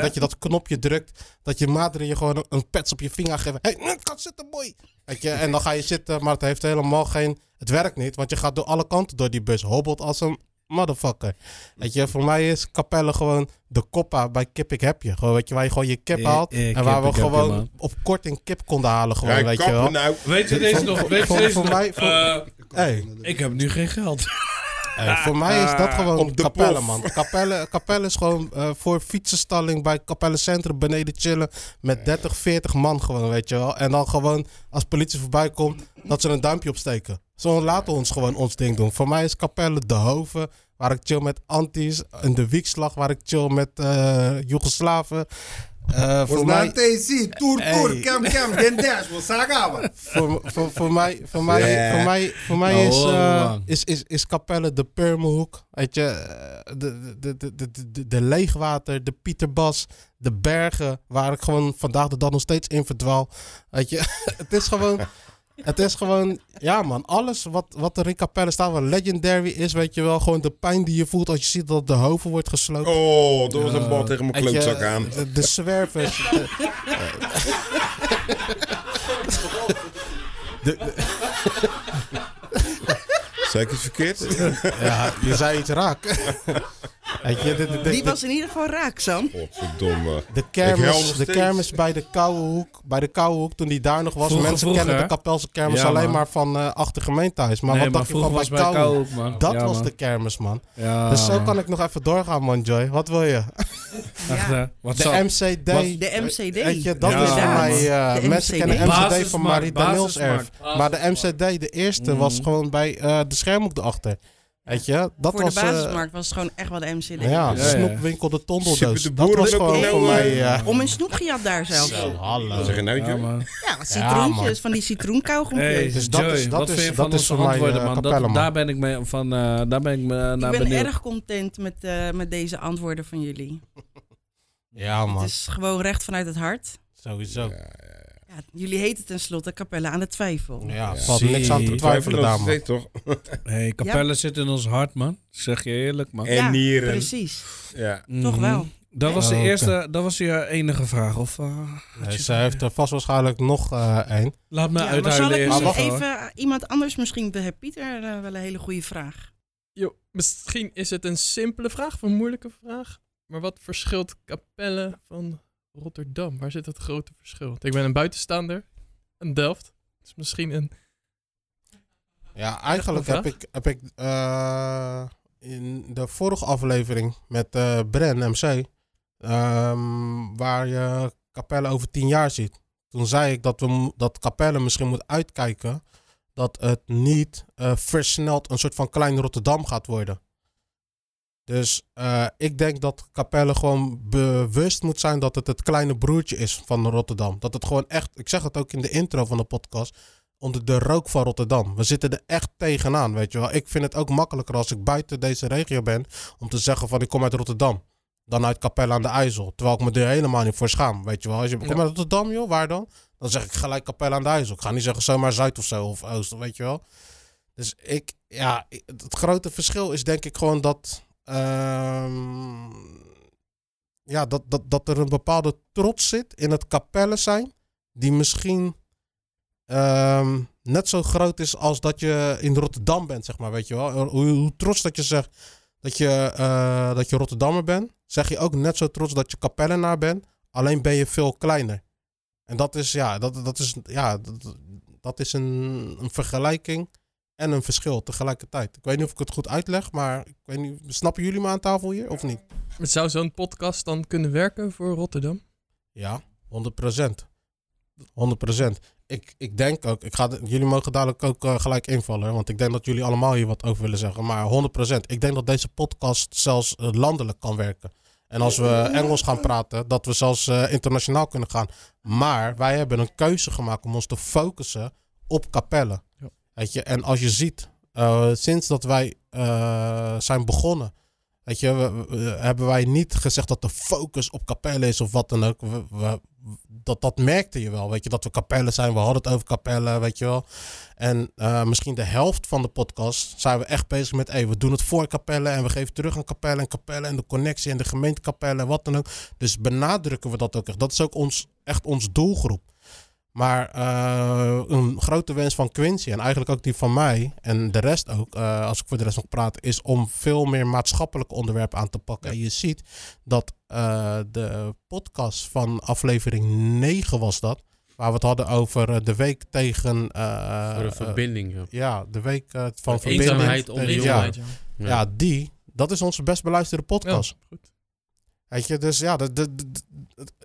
Dat je dat knopje drukt, dat je madre je gewoon een pets op je vinger geeft. Hé, kan zitten, boy! Weet je, en dan ga je zitten, maar het heeft helemaal geen... Het werkt niet, want je gaat door alle kanten door die bus. Hobbelt als een motherfucker. Weet je, voor mij is Capelle gewoon de koppa bij Kip Ik Heb Je. Gewoon, weet je, waar je gewoon je kip haalt. En waar we gewoon op korting kip konden halen. Gewoon, ja, weet je wel. Nou. Weet je deze nog? Ik heb nu geen geld. Voor mij is dat gewoon Capelle, man. Capelle is gewoon voor fietsenstalling bij Capelle Centrum beneden chillen met 30, 40 man gewoon, weet je wel. En dan gewoon, als politie voorbij komt, dat ze een duimpje opsteken. Zo laten we ons gewoon ons ding doen. Voor mij is Capelle de Hoven, waar ik chill met antis. En de Wiekslag, waar ik chill met Joegoslaven. Voor mij... Voor mij is Capelle de Purmerhoek. Weet je, de Leegwater, de Pieterbas, de Bergen, waar ik gewoon vandaag de dag nog steeds in verdwaal. Weet je, het is gewoon, ja man, alles wat er in Capelle staat, wat legendary is, weet je wel. Gewoon de pijn die je voelt als je ziet dat de Hoven wordt gesloopt. Oh, er was een bal tegen mijn klootzak aan. De zwervers. Zeg ik het verkeerd? Ja, je zei iets raak. Die was in ieder geval raak, Sam. Godverdomme. De kermis bij de Koude Hoek. Bij de Koude Hoek, toen die daar nog was. Mensen kennen de Capelse kermis alleen maar van achtergemeentehuis. Maar wat dacht je van bij Koude Hoek, man? Dat was de kermis, man. Ja, dus zo kan ik nog even doorgaan, man, Joy. Wat wil je? Ja. De MCD. De MCD. Weet je, dat is voor mij... mensen kennen de MCD van Marie Daniels erf. Maar de MCD, de eerste, was gewoon bij de schermhoek erachter. Weet je, dat voor was, de basismarkt was het gewoon echt wel de MCD. Ja, de snoepwinkel, de tondeldoos. De boer was gewoon voor mij... Om een snoepje had daar zelfs. Zo, hallo. Dat is een uitje. Ja, citroentjes, van die citroenkauwgompjes. Hey, dus dat is voor mij Capelle, man. Daar ben ik mee naar benieuwd. Ik ben erg content met deze antwoorden van jullie. Ja, man. Het is gewoon recht vanuit het hart. Sowieso. Ja, jullie heten tenslotte Capelle aan de twijfel. Ja, valt niks aan te twijfelen, dames. Nee, toch? Hey, Capelle zit in ons hart, man. Zeg je eerlijk, man. En ja, nieren. Precies. Ja. Toch wel. Dat was de eerste, dat was je enige vraag, of? Nee, ze heeft er vast waarschijnlijk nog één. Laat me uithuilen. Maar zal ik even iemand anders misschien? Heeft Pieter wel een hele goede vraag. Jo, misschien is het een simpele vraag of een moeilijke vraag. Maar wat verschilt Capelle van... Rotterdam, waar zit het grote verschil? Ik ben een buitenstaander, een Delft. Dus misschien een... Ja, eigenlijk heb ik in de vorige aflevering met Bren MC... waar je Capelle over 10 jaar ziet. Toen zei ik dat Capelle misschien moet uitkijken... dat het niet versneld een soort van klein Rotterdam gaat worden... Dus ik denk dat Capelle gewoon bewust moet zijn dat het het kleine broertje is van Rotterdam. Dat het gewoon echt, ik zeg het ook in de intro van de podcast, onder de rook van Rotterdam. We zitten er echt tegenaan, weet je wel. Ik vind het ook makkelijker als ik buiten deze regio ben om te zeggen van ik kom uit Rotterdam. Dan uit Capelle aan den IJssel. Terwijl ik me er helemaal niet voor schaam, weet je wel. Als je komt uit Rotterdam, joh, waar dan? Dan zeg ik gelijk Capelle aan den IJssel. Ik ga niet zeggen zomaar Zuid of zo of Oost, weet je wel. Dus het grote verschil is denk ik gewoon dat... dat er een bepaalde trots zit in het Capelle zijn, die misschien net zo groot is als dat je in Rotterdam bent, zeg maar, weet je wel. Hoe trots dat je zegt dat je Rotterdammer bent, zeg je ook net zo trots dat je Capellenaar bent, alleen ben je veel kleiner. En dat is een vergelijking. En een verschil tegelijkertijd. Ik weet niet of ik het goed uitleg, maar ik weet niet, snappen jullie me aan tafel hier of niet? Zou zo'n podcast dan kunnen werken voor Rotterdam? Ja, 100%. 100%. Ik denk ook, jullie mogen dadelijk ook gelijk invallen, hè, want ik denk dat jullie allemaal hier wat over willen zeggen. Maar 100%. Ik denk dat deze podcast zelfs landelijk kan werken. En als we Engels gaan praten, dat we zelfs internationaal kunnen gaan. Maar wij hebben een keuze gemaakt om ons te focussen op Capelle. Ja. Weet je? En als je ziet, sinds dat wij zijn begonnen, weet je, hebben wij niet gezegd dat de focus op Capelle is of wat dan ook. Dat merkte je wel, weet je, dat we Capelle zijn. We hadden het over Capelle, weet je wel. En misschien de helft van de podcast zijn we echt bezig met, we doen het voor Capelle en we geven terug aan Capelle en Capelle en de connectie en de gemeente Capelle en wat dan ook. Dus benadrukken we dat ook echt. Dat is ook ons doelgroep. Maar een grote wens van Quincy en eigenlijk ook die van mij en de rest ook, als ik voor de rest nog praat, is om veel meer maatschappelijke onderwerpen aan te pakken. Ja. En je ziet dat de podcast van aflevering 9 was dat, waar we het hadden over de week tegen... de verbinding. Ja, de week van de verbinding. Eenzaamheid, oneenzaamheid. Ja, dat is onze best beluisterde podcast. Ja, goed. Weet je, dus ja,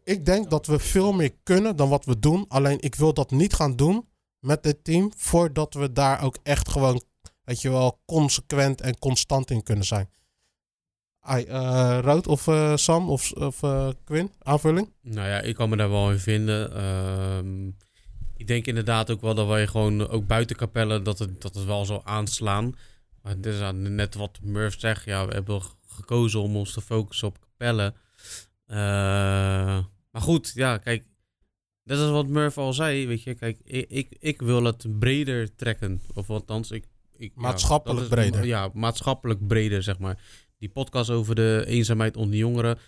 ik denk dat we veel meer kunnen dan wat we doen. Alleen ik wil dat niet gaan doen met dit team voordat we daar ook echt gewoon, weet je wel, consequent en constant in kunnen zijn. Rood of Sam of Quinn, aanvulling? Nou ja, ik kan me daar wel in vinden. Ik denk inderdaad ook wel dat wij gewoon ook buiten Capelle dat het wel zal aanslaan. Maar het is net wat Murph zegt. Ja, we hebben gekozen om ons te focussen op Capelle. Maar goed, ja, kijk, dat is wat Murph al zei, weet je, kijk, ik wil het breder trekken, of althans, maatschappelijk breder. Ja, maatschappelijk breder, zeg maar. Die podcast over de eenzaamheid onder jongeren,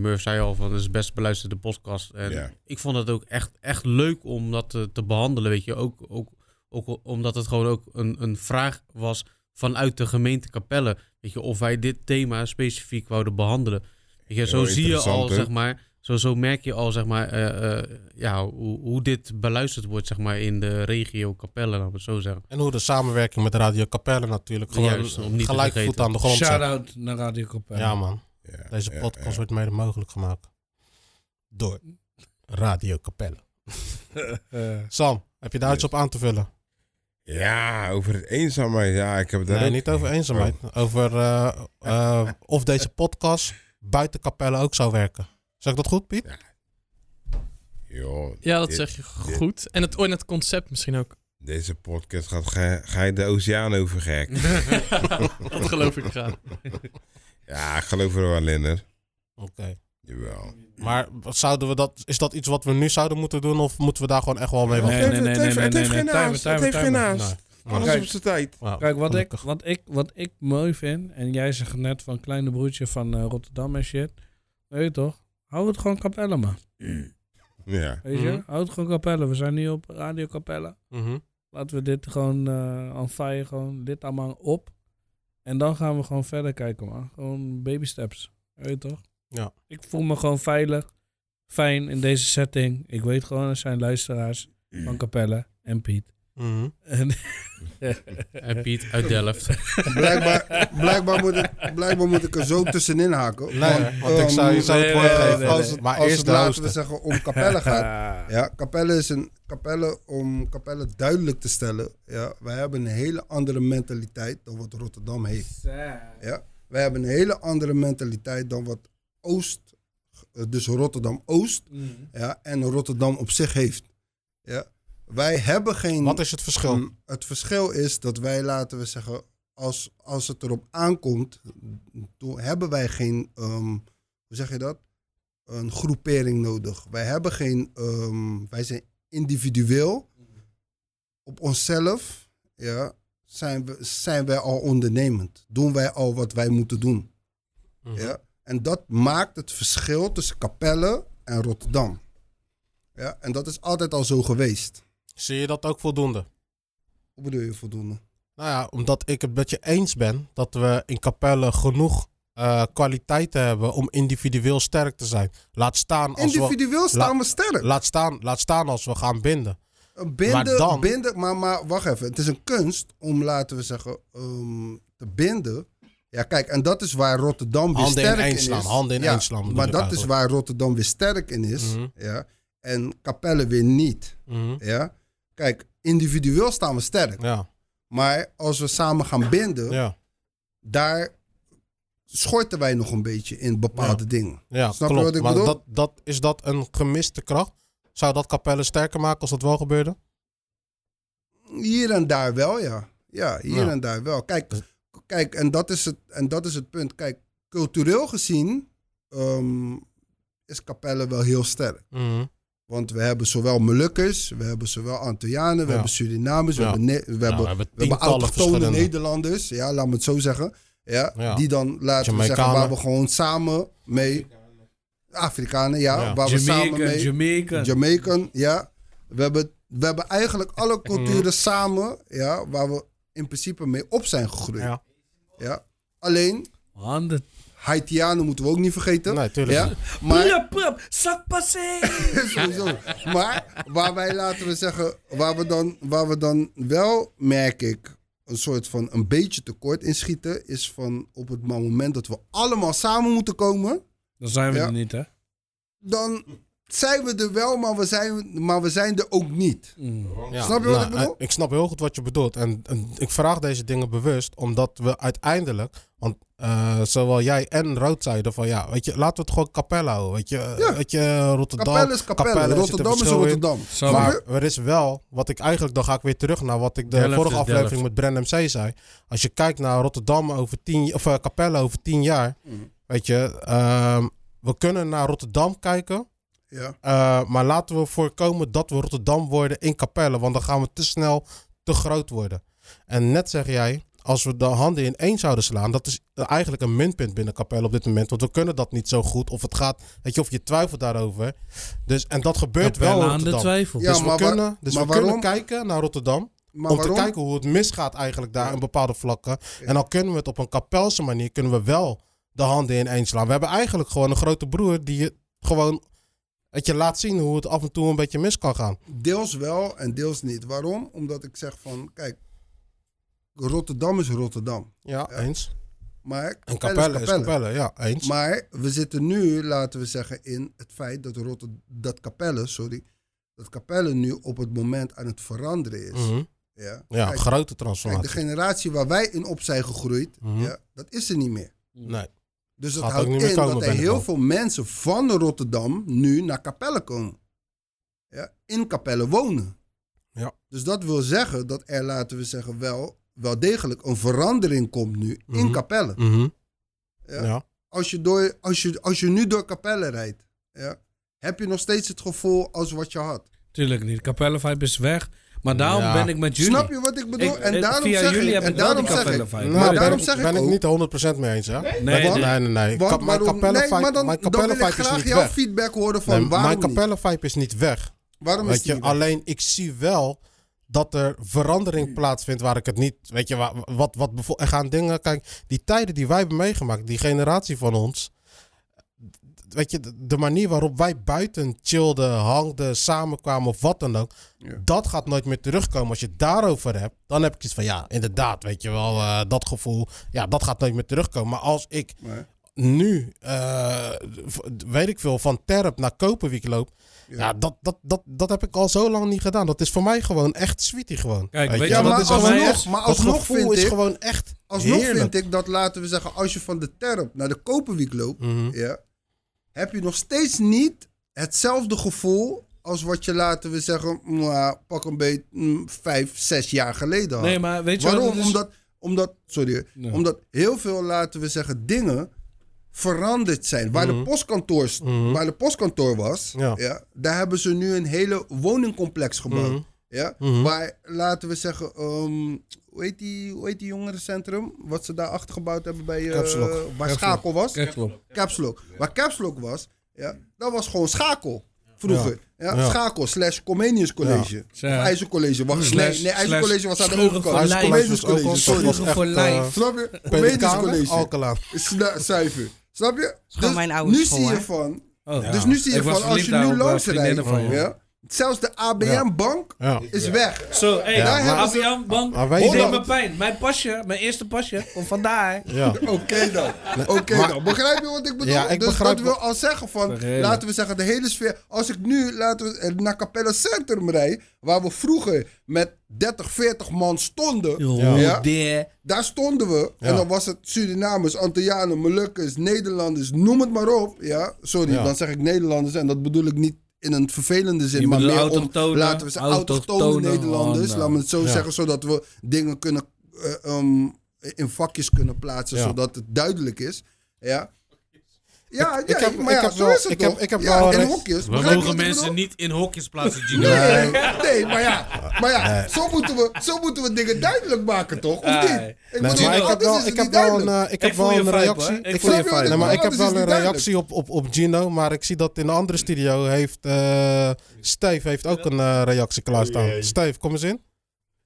Murph zei al van, dat is best beluisterde podcast. En ik vond het ook echt leuk om dat te behandelen, weet je, ook omdat het gewoon ook een vraag was vanuit de gemeente Capelle, weet je, of wij dit thema specifiek wouden behandelen. Ja, zo zie je al, zeg maar, zo merk je al, zeg maar, hoe dit beluisterd wordt, zeg maar, in de regio Capelle, laten we het zo zeggen. En hoe de samenwerking met Radio Capelle natuurlijk gewoon gelijk voet aan de grond zit. Shout-out naar Radio Capelle. Ja, man. Ja, deze podcast wordt mede mogelijk gemaakt door Radio Capelle. Sam, heb je daar iets op aan te vullen? Ja, over het eenzaamheid. Ja, ik heb het niet over eenzaamheid. Over of deze podcast buiten Capelle ook zou werken. Zeg ik dat goed, Piet? Ja, dat zeg je goed. En het concept misschien ook. Deze podcast ga je de oceaan over, gek. Dat geloof ik graag. Ja, ik geloof er wel in, hè. Oké. Jawel. Maar is dat iets wat we nu zouden moeten doen? Of moeten we daar gewoon echt wel mee wachten? Nee. Het heeft geen haast. Het heeft geen haast. Alles op zijn tijd. Kijk, wat ik mooi vind, en jij zegt net van kleine broertje van Rotterdam en shit. Weet je toch? Hou het gewoon Capelle, man. Ja. Weet je? Hou het gewoon Capelle. We zijn nu op Radio Capelle. Mm-hmm. Laten we dit gewoon aanvaaien, gewoon dit allemaal op. En dan gaan we gewoon verder kijken, man. Gewoon baby steps. Weet je toch? Ja. Ik voel me gewoon veilig, fijn in deze setting. Ik weet gewoon, er zijn luisteraars van Capelle en Piet. Mm-hmm. En Piet uit Delft. Blijkbaar moet ik er zo tussenin haken. Want ik zou het woord geven. Maar als het, laten we zeggen, om Capelle gaat. Ja, Capelle, om Capelle duidelijk te stellen. Ja, wij hebben een hele andere mentaliteit dan wat Rotterdam heeft. Ja, wij hebben een hele andere mentaliteit dan wat Oost, dus Rotterdam-Oost en Rotterdam op zich heeft. Ja. Wij hebben geen... Wat is het verschil? Het verschil is dat wij, laten we zeggen, als het erop aankomt, hebben wij geen, hoe zeg je dat? Een groepering nodig. Wij hebben geen, wij zijn individueel. Op onszelf zijn wij al ondernemend. Doen wij al wat wij moeten doen. Mm-hmm. Ja? En dat maakt het verschil tussen Capelle en Rotterdam. Ja? En dat is altijd al zo geweest. Zie je dat ook voldoende? Hoe bedoel je voldoende? Nou ja, omdat ik het met je eens ben dat we in Capelle genoeg kwaliteiten hebben om individueel sterk te zijn. Laat staan als individueel staan we sterk. Laat staan als we gaan binden. Maar wacht even. Het is een kunst om, laten we zeggen, te binden. Ja, kijk, en dat is waar Rotterdam weer sterk in is. Handen in één slaan. Maar dat is waar Rotterdam weer sterk in is. Mm-hmm. Ja, en Capelle weer niet. Mm-hmm. Ja. Kijk, individueel staan we sterk. Ja. Maar als we samen gaan binden, daar schorten wij nog een beetje in bepaalde dingen. Ja, snap klopt. Je wat ik bedoel? Is dat een gemiste kracht? Zou dat Capelle sterker maken als dat wel gebeurde? Hier en daar wel, ja. Ja, hier en daar wel. Kijk, en dat is het punt. Kijk, cultureel gezien is Capelle wel heel sterk. Mm-hmm. Want we hebben zowel Molukkers, we hebben zowel Antillianen, we hebben Surinamers, we hebben autochtone Nederlanders. Ja, laat me het zo zeggen. Ja, ja. Die dan, laten we zeggen, waar we gewoon samen mee... Afrikanen, waar we samen mee... Jamaican, ja. We hebben eigenlijk alle culturen samen, ja, waar we in principe mee op zijn gegroeid. Ja. Ja. Alleen... Haitianen moeten we ook niet vergeten. Nee, tuurlijk. Ja, maar... maar waar wij, laten we zeggen, waar we dan wel, merk ik, een soort van een beetje tekort in schieten, is van op het moment dat we allemaal samen moeten komen. Dan zijn we er niet, hè? Dan zijn we er wel, maar we zijn er ook niet. Mm. Ja. Snap je wat ik bedoel? Ik snap heel goed wat je bedoelt. En ik vraag deze dingen bewust, omdat we uiteindelijk... Want zowel jij en Rood zeiden van weet je, laten we het gewoon Capelle houden. Weet je, Rotterdam. Capelle is Capelle. Rotterdam is Rotterdam. Maar er is wel, wat ik eigenlijk, dan ga ik weer terug naar wat ik de Delft vorige aflevering Delft met Brand MC zei. Als je kijkt naar Rotterdam over 10, of Capelle over 10 jaar, weet je, we kunnen naar Rotterdam kijken. Ja. Maar laten we voorkomen dat we Rotterdam worden in Capelle, want dan gaan we te snel te groot worden. En net zeg jij, als we de handen ineen zouden slaan, dat is eigenlijk een minpunt binnen Capelle op dit moment. Want we kunnen dat niet zo goed. Of het gaat, weet je, of je twijfelt daarover. Dus, en dat gebeurt Capelle wel in Rotterdam. Aan de twijfel. Ja, dus we kunnen kijken naar Rotterdam. Maar om te kijken hoe het misgaat eigenlijk daar in bepaalde vlakken. Ja. En dan kunnen we het op een Capelse manier, kunnen we wel de handen ineen slaan. We hebben eigenlijk gewoon een grote broer die je gewoon, dat je laat zien hoe het af en toe een beetje mis kan gaan. Deels wel en deels niet. Waarom? Omdat ik zeg van, kijk, Rotterdam is Rotterdam. Ja, eens. Maar Capelle is Capelle, ja, eens. Maar we zitten nu, laten we zeggen, in het feit dat Capelle nu op het moment aan het veranderen is. Mm-hmm. Ja, kijk, grote transformatie. Kijk, de generatie waar wij in op zijn gegroeid, dat is er niet meer. Nee. Dus dat houdt in dat er heel veel mensen van Rotterdam nu naar Capelle komen. Ja, in Capelle wonen. Ja. Dus dat wil zeggen dat er, laten we zeggen, wel degelijk een verandering komt nu in Capelle. Mm-hmm. Ja. Ja. Als je nu door Capelle rijdt, heb je nog steeds het gevoel als wat je had. Tuurlijk niet. Capelle-vibe is weg. Maar daarom ben ik met jullie. Snap je wat ik bedoel? En daarom zeg ik, ben ik niet 100% mee eens. Hè? Nee. Want mijn Capelle-vibe is niet weg. Dan wil ik graag jouw feedback horen van waarom mijn Capelle-vibe is niet weg. Waarom is die weg? Alleen ik zie wel dat er verandering plaatsvindt waar ik het niet... Weet je, er gaan dingen... Kijk, die tijden die wij hebben meegemaakt, die generatie van ons... Weet je, de manier waarop wij buiten chillden, hangden, samenkwamen of wat dan ook... Ja. Dat gaat nooit meer terugkomen. Als je het daarover hebt, dan heb ik iets van... Ja, inderdaad, weet je wel, dat gevoel... Ja, dat gaat nooit meer terugkomen. Maar als ik nu, weet ik veel, van Terp naar Koperwiek loop... Ja, dat heb ik al zo lang niet gedaan. Dat is voor mij gewoon echt sweetie gewoon. Kijk, weet je, ja, maar alsnog vind ik dat, laten we zeggen, als je van de Terp naar de Koperwiek loopt, heb je nog steeds niet hetzelfde gevoel als wat je, laten we zeggen, pak een beetje 5, 6 jaar geleden had. Nee, maar weet je waarom? Wat is... Omdat heel veel, laten we zeggen, dingen veranderd zijn. Waar, de postkantoor was, daar hebben ze nu een hele woningcomplex gebouwd. Mm-hmm. Ja? Mm-hmm. Waar, laten we zeggen, hoe heet die jongerencentrum? Wat ze daar achter gebouwd hebben bij waar Schakel was. Capslock. Waar Capslock was, dat was gewoon Schakel. Vroeger. Ja. Ja. Schakel / Comenius College. Ja. Of IJzer College. IJzer College was aan de overkant. Comenius College. Sorry. Snap je? Comenius College. Alkala. Zuiver. Snap je? Dus nu zie je van, als je nu langs rijdt, Zelfs de ABN-bank is weg. Zo, hé, ABN-bank, neem mijn pijn. Mijn pasje, mijn eerste pasje, komt vandaar. Ja. Oké dan. Begrijp je wat ik bedoel? Ja, ik dus dat wil al zeggen van, laten we zeggen, de hele sfeer. Als ik nu, laten we naar Capelle Centrum rijd, waar we vroeger met 30, 40 man stonden. Daar stonden we. Ja. En dan was het Surinamers, Antillianen, Molukkers, Nederlanders, noem het maar op. Ja, sorry, dan zeg ik Nederlanders en dat bedoel ik niet in een vervelende zin, maar meer om, laten we ze autochtone Nederlanders, laten we het zo zeggen, zodat we dingen kunnen in vakjes kunnen plaatsen, zodat het duidelijk is. Ja. Ik heb wel in hokjes. We mogen mensen niet in hokjes plaatsen, Gino. Nee, maar ja, zo moeten we dingen duidelijk maken, toch? Of niet? Ik heb wel een reactie. Ik heb wel een reactie op Gino, maar ik zie dat in een andere studio heeft Stijf ook een reactie klaarstaan. Stijf, kom eens in.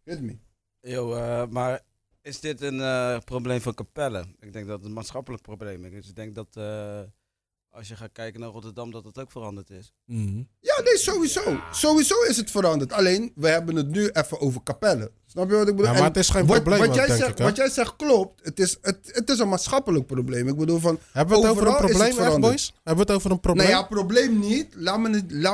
Hit me. Yo, maar is dit een probleem van Capelle? Ik denk dat het een maatschappelijk probleem is. Dus ik denk dat als je gaat kijken naar Rotterdam, dat het ook veranderd is. Mm-hmm. Ja, nee, sowieso. Sowieso is het veranderd. Alleen, we hebben het nu even over Capelle. Snap je wat ik bedoel? Ja, maar het is geen probleem, wat jij zegt klopt. Het is een maatschappelijk probleem. Ik bedoel van, hebben we het over een probleem, echt, boys? Hebben we het over een probleem? Nou ja, probleem niet. Laat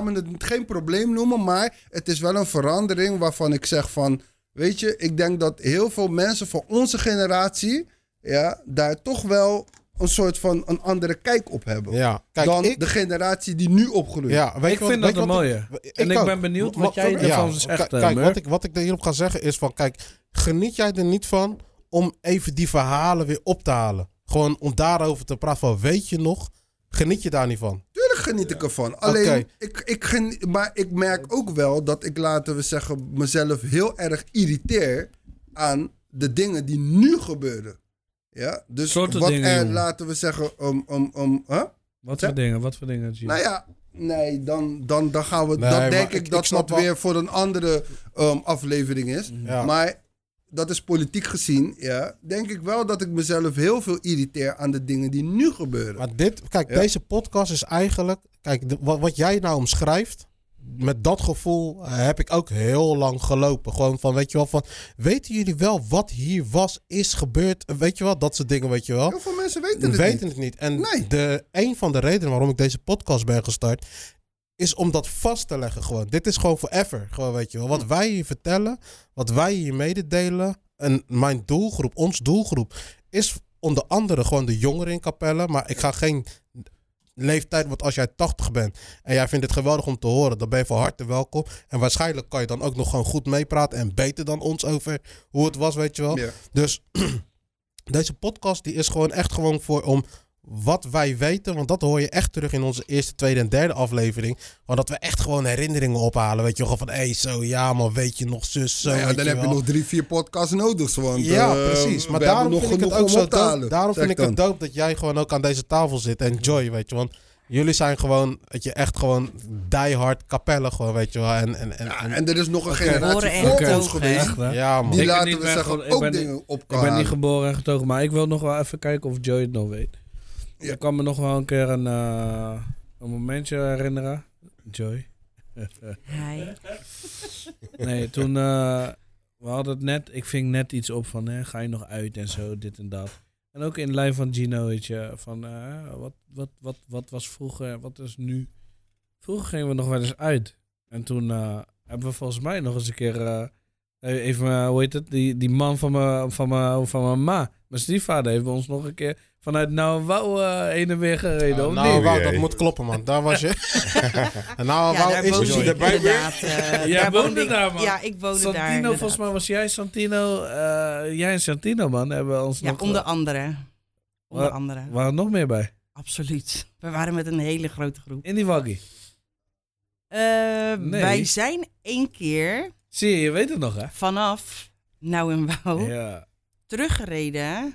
me het geen probleem noemen. Maar het is wel een verandering waarvan ik zeg van, weet je, ik denk dat heel veel mensen van onze generatie daar toch wel een soort van een andere kijk op hebben. Ja, kijk, dan de generatie die nu opgroeit. Ja, ik vind dat een mooie. Ik ben benieuwd wat jij ervan zegt. Kijk, wat ik hierop ga zeggen is van, kijk, geniet jij er niet van om even die verhalen weer op te halen? Gewoon om daarover te praten van, weet je nog, geniet je daar niet van? Tuurlijk geniet ik ervan. Alleen, maar ik merk ook wel dat ik, laten we zeggen, mezelf heel erg irriteer aan de dingen die nu gebeuren. Ja, dus soorten wat dingen, laten we zeggen, huh? Wat voor dingen? Gino? Nou ja, nee, dan gaan we, nee, dan denk ik dat dat weer voor een andere aflevering is. Ja. Maar dat is politiek gezien, denk ik wel dat ik mezelf heel veel irriteer aan de dingen die nu gebeuren. Maar deze podcast is eigenlijk, wat jij nou omschrijft, met dat gevoel heb ik ook heel lang gelopen. Gewoon van, weet je wel, van, weten jullie wel wat hier is gebeurd? Weet je wel, dat soort dingen, weet je wel. Heel veel mensen weten het niet. En een van de redenen waarom ik deze podcast ben gestart, is om dat vast te leggen gewoon. Dit is gewoon forever, gewoon, weet je wel. Wat wij hier vertellen, wat wij hier mededelen, en mijn doelgroep, ons doelgroep, is onder andere gewoon de jongeren in Capelle, maar ik ga geen leeftijd, want als jij 80 bent en jij vindt het geweldig om te horen, dan ben je van harte welkom. En waarschijnlijk kan je dan ook nog gewoon goed meepraten en beter dan ons over hoe het was, weet je wel. Ja. Dus deze podcast die is gewoon echt gewoon voor om wat wij weten, want dat hoor je echt terug in onze eerste, tweede en derde aflevering. Want dat we echt gewoon herinneringen ophalen, weet je wel. Van, weet je nog, zus, zo. Ja, dan heb je nog 3-4 podcasts nodig, want precies. Maar daarom vind ik het ook zo dood. Daarom vind ik het dood dat jij gewoon ook aan deze tafel zit en Joy, weet je. Want jullie zijn gewoon, weet je, echt gewoon die hard Capelle gewoon, weet je wel. En er is nog een generatie voor ons geweest. Ja, man. Die laten we zeggen ook dingen opkomen. Ik ben niet geboren en getogen, maar ik wil nog wel even kijken of Joy het nog weet. Ja. Ik kan me nog wel een keer een momentje herinneren. Joy. Hi. Nee, toen we hadden het net, ik ving net iets op van, ga je nog uit en zo, dit en dat. En ook in de lijn van Gino, weet je, van wat was vroeger, wat is nu? Vroeger gingen we nog wel eens uit. En toen hebben we volgens mij nog eens een keer, die man van mijn ma, mijn stiefvader, heeft ons nog een keer vanuit Nouwenwouw heen en weer gereden. Dat moet kloppen, man. Daar was je. Nouwenwouw is je erbij weer. Jij woonde daar, man. Ja, ik woonde daar. Santino, volgens mij was jij Santino. Jij en Santino, man, hebben ons nog... Ja, onder andere. Waren er nog meer bij? Absoluut. We waren met een hele grote groep. In die waggie? Nee. Wij zijn één keer... Zie je weet het nog, hè? Vanaf Nouwenwouw teruggereden...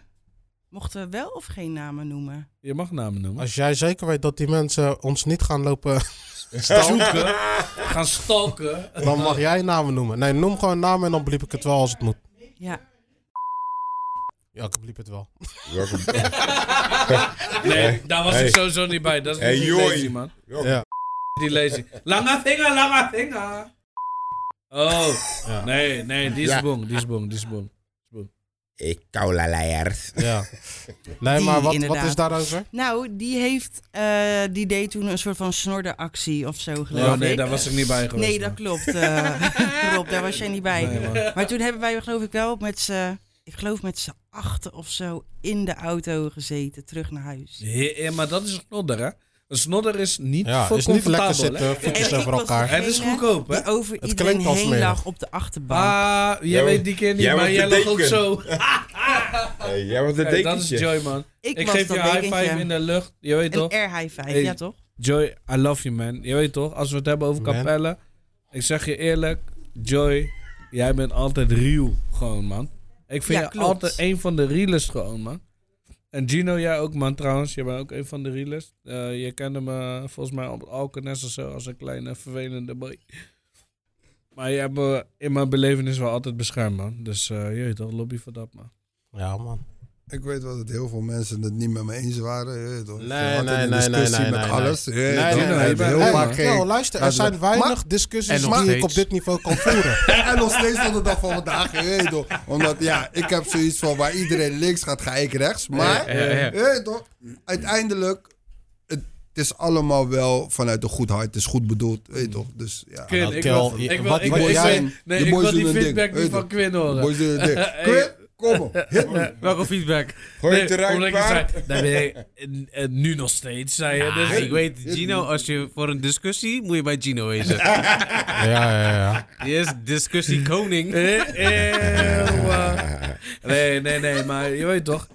Mochten we wel of geen namen noemen? Je mag namen noemen. Als jij zeker weet dat die mensen ons niet gaan lopen zoeken, gaan stalken. Dan mag jij namen noemen. Nee, noem gewoon namen en dan bliep ik het wel als het moet. Ja. Ja, ik bliep het wel. Welkom. Nee, daar was ik sowieso niet bij. Dat is niet lazy, man. Ja. Die lees ik. Lange vinger, lange vinger. Oh, ja. nee, die is bong, die is bong. Ik kaula leiers. Ja. Nee, die, maar wat is daarover? Nou, die heeft, die deed toen een soort van snorderactie of zo, geloof ik. Oh, nee, daar was ik niet bij geweest. Nee, dat klopt. Rob, daar was jij niet bij. Nee, maar toen hebben wij, geloof ik, wel met z'n, achten of zo in de auto gezeten, terug naar huis. Ja, maar dat is een snodder, hè? Een snodder is niet voor comfortabel. Is niet lekker zitten, voetjes over elkaar. Het is goedkoop, hè? Over het iedereen heen lag op de achterbank. Ah, jij weet die keer niet, maar jij lag ook zo. Jij was de dekentje. Dat is Joy, man. Ik geef je high five in de lucht. Je weet toch? Een air high five, ja toch? Joy, I love you, man. Je weet toch, als we het hebben over Capelle. Ik zeg je eerlijk, Joy, jij bent altijd real gewoon, man. Ik vind je altijd een van de realest gewoon, man. En Gino, jij ook, man, trouwens. Jij bent ook een van de realers. Je kende me volgens mij op het Alkenes of zo als een kleine vervelende boy. Maar je hebt me in mijn belevenis wel altijd beschermd, man. Dus jeet toch, lobby voor dat, man. Ja, man. Ik weet wel dat heel veel mensen het niet met me eens waren. Toch? Nee, met alles. Luister, er zijn weinig discussies die ik op dit niveau kan voeren. En nog steeds tot de dag van vandaag. Omdat, ik heb zoiets van waar iedereen links gaat, ga ik rechts. Maar, uiteindelijk, het is allemaal wel vanuit een goed hart. Het is goed bedoeld, weet toch? Dus ja. Quinn, ik wil die feedback niet van Quinn horen. Quinn? Kom op. Welke feedback? Gooi je eruit, daar ben je nu nog steeds, zei je. Dus ik weet, Gino, als je voor een discussie, moet je bij Gino wezen. Ja. Die is discussiekoning. Nee, maar je weet toch.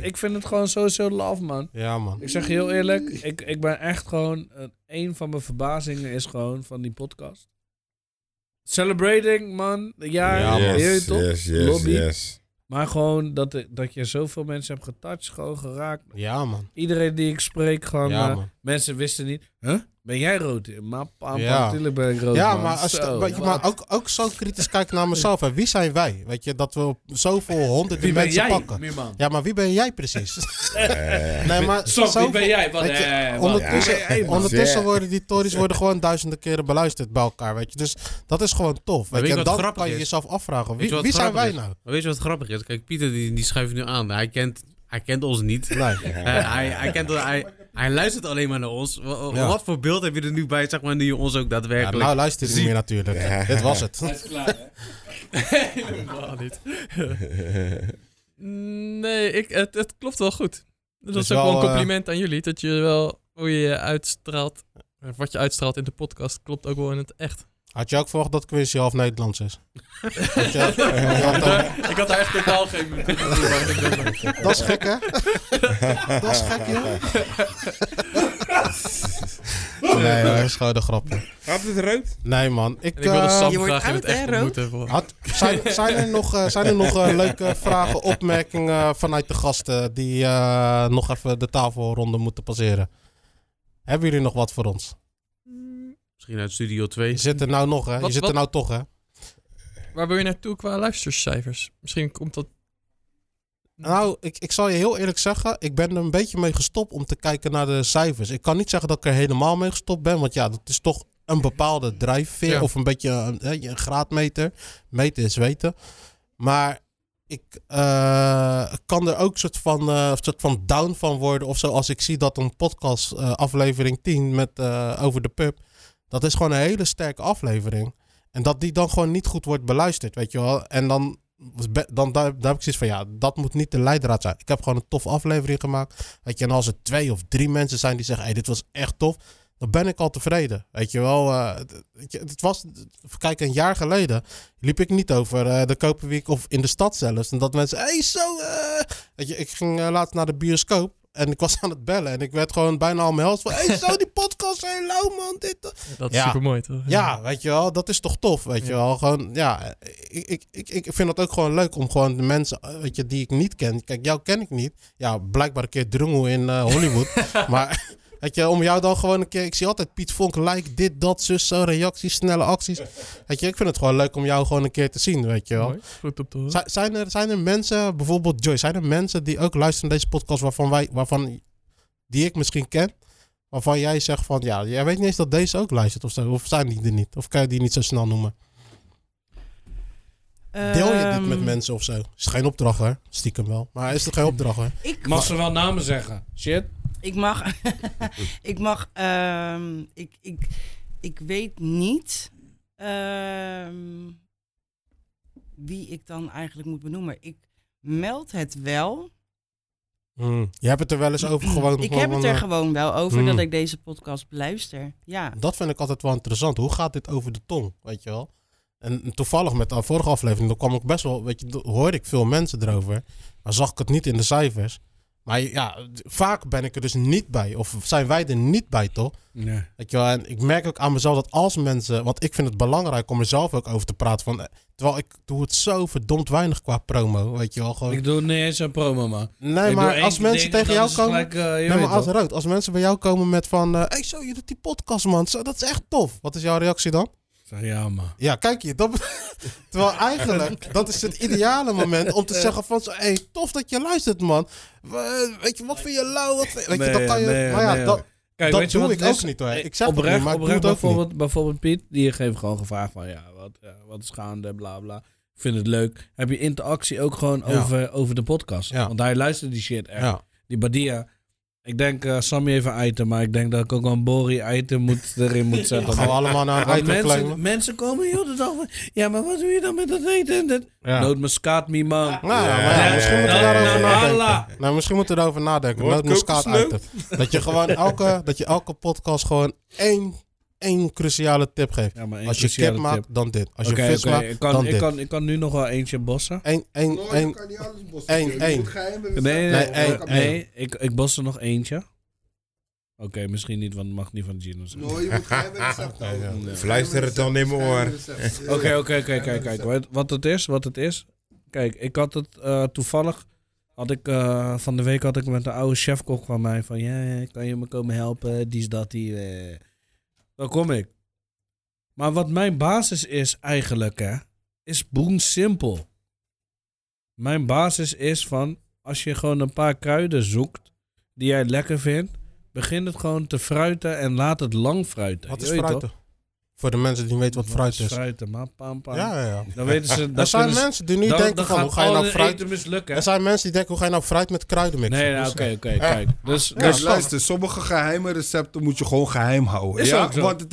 Ik vind het gewoon sowieso laf, man. Ja, man. Ik zeg je heel eerlijk, ik ben echt gewoon... Een van mijn verbazingen is gewoon van die podcast. Celebrating, man. Ja, yes, toch? Yes, lobby. Yes. Maar gewoon dat je zoveel mensen hebt getouched, gewoon geraakt. Ja, man. Iedereen die ik spreek, gewoon... mensen wisten niet... Huh? Ben jij rood? Natuurlijk ben ik rood. Ja, man. Maar, ook zo kritisch kijken naar mezelf. Hè. Wie zijn wij? Weet je, dat we zoveel honderden mensen pakken. Ja, maar wie ben jij precies? Wie ben jij? Ondertussen worden die tories gewoon duizenden keren beluisterd bij elkaar. Weet je. Dus dat is gewoon tof. Weet je, en dan kan je jezelf afvragen. Wie zijn wij nou? Weet je wat grappig is? Kijk, Pieter die schuift nu aan. Hij kent ons niet. Nee. Hij luistert alleen maar naar ons. Wat voor beeld heb je er nu bij, zeg maar, nu je ons ook daadwerkelijk... Ja, nou luistert hij niet meer natuurlijk. Ja. Dit was het. Hij is klaar, hè? Helemaal niet. Nee, het klopt wel goed. Dat is ook wel een compliment aan jullie. Dat je wel hoe je uitstraalt... Wat je uitstraalt in de podcast klopt ook wel in het echt. Had je ook verwacht dat Quincy half Nederlands is? Ik had daar echt totaal geen... Dat is gek, hè? Dat is gek, joh. Nee, dat is gewoon een grapje. Gaat het eruit? Nee, man. Ik wil Sam graag in het echt ontmoeten. Zijn er nog leuke vragen, opmerkingen vanuit de gasten... die nog even de tafelronde moeten passeren? Hebben jullie nog wat voor ons? Misschien uit Studio 2. Je zit er nou nog, hè? Je zit er nou toch, hè? Waar wil je naartoe qua luistercijfers? Misschien komt dat... Nou, ik zal je heel eerlijk zeggen... Ik ben er een beetje mee gestopt om te kijken naar de cijfers. Ik kan niet zeggen dat ik er helemaal mee gestopt ben. Want ja, dat is toch een bepaalde drijfveer. Ja. Of een beetje een graadmeter. Meten is weten. Maar... Ik kan er ook een soort van down van worden of zo. Als ik zie dat een podcast aflevering 10 met over de pub. Dat is gewoon een hele sterke aflevering. En dat die dan gewoon niet goed wordt beluisterd, weet je wel. En dan heb ik zoiets van, dat moet niet de leidraad zijn. Ik heb gewoon een tof aflevering gemaakt. Weet je, en als er 2 of 3 mensen zijn die zeggen, hey, dit was echt tof. Dan ben ik al tevreden, weet je wel. Het was, kijk, een jaar geleden liep ik niet over de Koperwijk of in de stad zelfs. En dat mensen, hey, zo... Weet je, ik ging laatst naar de bioscoop en ik was aan het bellen. En ik werd gewoon bijna al mijn hals van, hey, zo, die podcast, hey, lauw, man, dit... Dat is supermooi, toch? Ja, weet je wel, dat is toch tof, weet je wel. Gewoon, ik vind het ook gewoon leuk om gewoon de mensen, weet je, die ik niet ken... Kijk, jou ken ik niet. Ja, blijkbaar een keer drungo in Hollywood, maar... Weet je, om jou dan gewoon een keer... Ik zie altijd Piet Vonk, like, dit, dat, zus, zo, reacties, snelle acties. Weet je, ik vind het gewoon leuk om jou gewoon een keer te zien, weet je wel. Mooi, goed op te horen. Zijn er mensen, bijvoorbeeld Joy, zijn er mensen die ook luisteren naar deze podcast waarvan die ik misschien ken... waarvan jij zegt van, ja, jij weet niet eens dat deze ook live zit of zo, of zijn die er niet? Of kan je die niet zo snel noemen? Deel je dit met mensen of zo? Is het geen opdracht, hè? Stiekem wel. Maar is het geen opdracht, hè? Mag ze wel namen zeggen? Shit. Ik weet niet wie ik dan eigenlijk moet benoemen. Ik meld het wel. Je hebt het er wel eens over gewoon. Ik heb het er gewoon wel over dat ik deze podcast beluister. Ja. Dat vind ik altijd wel interessant. Hoe gaat dit over de tong, weet je wel? En toevallig met de vorige aflevering, dan kwam ik best wel, weet je, hoorde ik veel mensen erover. Maar zag ik het niet in de cijfers. Maar ja, vaak ben ik er dus niet bij. Of zijn wij er niet bij, toch? Nee. Weet je wel, en ik merk ook aan mezelf dat als mensen... Want ik vind het belangrijk om mezelf ook over te praten. Van, terwijl ik doe het zo verdomd weinig qua promo, weet je wel. Gewoon... Ik doe niet eens een promo, man. Nee, ik maar als mensen tegen jou komen... Gelijk, nee, maar als rood. Als mensen bij jou komen met van... hey, zo, je doet die podcast, man. Zo, dat is echt tof. Wat is jouw reactie dan? Ja, man. Ja, kijk je. Dat... Terwijl eigenlijk, dat is het ideale moment om te zeggen van... Hey, tof dat je luistert, man. Weet je, wat vind je lauw? Dat doe ik ook niet, hoor. Ik zeg oprecht, niet, maar oprecht, ik doe het bijvoorbeeld, ook niet. Bijvoorbeeld Piet, die geeft gewoon gevraagd van... Wat is gaande, bla, bla. Ik vind het leuk. Heb je interactie ook gewoon over de podcast? Ja. Want hij luistert die shit echt. Ja. Die Badia... Ik denk, Sammy heeft een item, maar ik denk dat ik ook wel een Bori-item erin moet zetten. We gaan allemaal naar een item claimen. Mensen komen heel de dag van, ja, maar wat doe je dan met dat eten? Ja. Nootmuskaat, me man. Misschien moeten we daarover nadenken. Nootmuskaat item. Dat je gewoon elke podcast gewoon één cruciale tip geeft. Ja, als je kip maakt, dan dit. Als je vis maakt, dan dit. Ik kan nu nog wel eentje bossen. Ik kan niet alles bossen. Nee, ik bos er nog eentje. Oké, misschien niet, want het mag niet van Gino zijn. Nee, je moet geheimen recept houden. Fluister het dan in mijn oor. Oké, kijk. Wat het is. Kijk, ik had het toevallig... van de week had ik met een oude chefkok van mij van... Ja, kan je me komen helpen? Die is dat, die... Dan kom ik. Maar wat mijn basis is eigenlijk, hè, is boensimpel. Mijn basis is van, als je gewoon een paar kruiden zoekt die jij lekker vindt, begin het gewoon te fruiten en laat het lang fruiten. Wat is fruiten? Voor de mensen die niet weten wat fruit is. Fruiten, maar pam. Ja. Dan weten ze. Er zijn mensen die nu denken van, hoe ga je nou fruit mislukken? Er zijn mensen die denken, hoe ga je nou fruit met kruiden mixen? Nee, oké, kijk. Dus luister, sommige geheime recepten moet je gewoon geheim houden. Ja? Want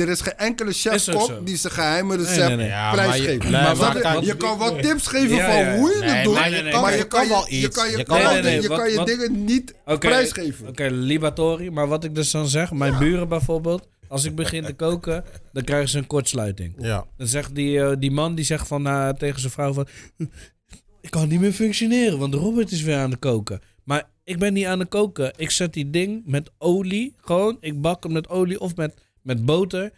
er is geen enkele chefkok die zijn geheime recept prijsgeeft. Je kan wat tips geven van hoe je het doet, maar je kan wel iets. Je kan je dingen niet prijsgeven. Oké, libatori, maar wat ik dus dan zeg, mijn buren bijvoorbeeld. Als ik begin te koken, dan krijgen ze een kortsluiting. Ja. Dan zegt die man die zegt van, tegen zijn vrouw van... Ik kan niet meer functioneren, want Robert is weer aan het koken. Maar ik ben niet aan het koken. Ik zet die ding met olie. Gewoon, ik bak hem met olie of met boter.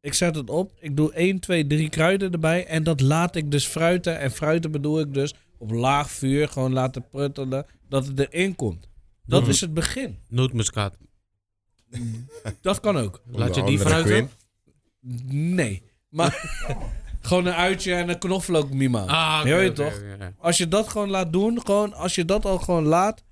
Ik zet het op. Ik doe 1, 2, 3 kruiden erbij. En dat laat ik dus fruiten. En fruiten bedoel ik dus op laag vuur. Gewoon laten pruttelen. Dat het erin komt. Dat is het begin. Nootmuskaat. Dat kan ook. Laat je die fruiten? Nee. Maar gewoon een uitje en een knoflook mima. Okay. Als je dat gewoon laat doen, als je dat al gewoon laat.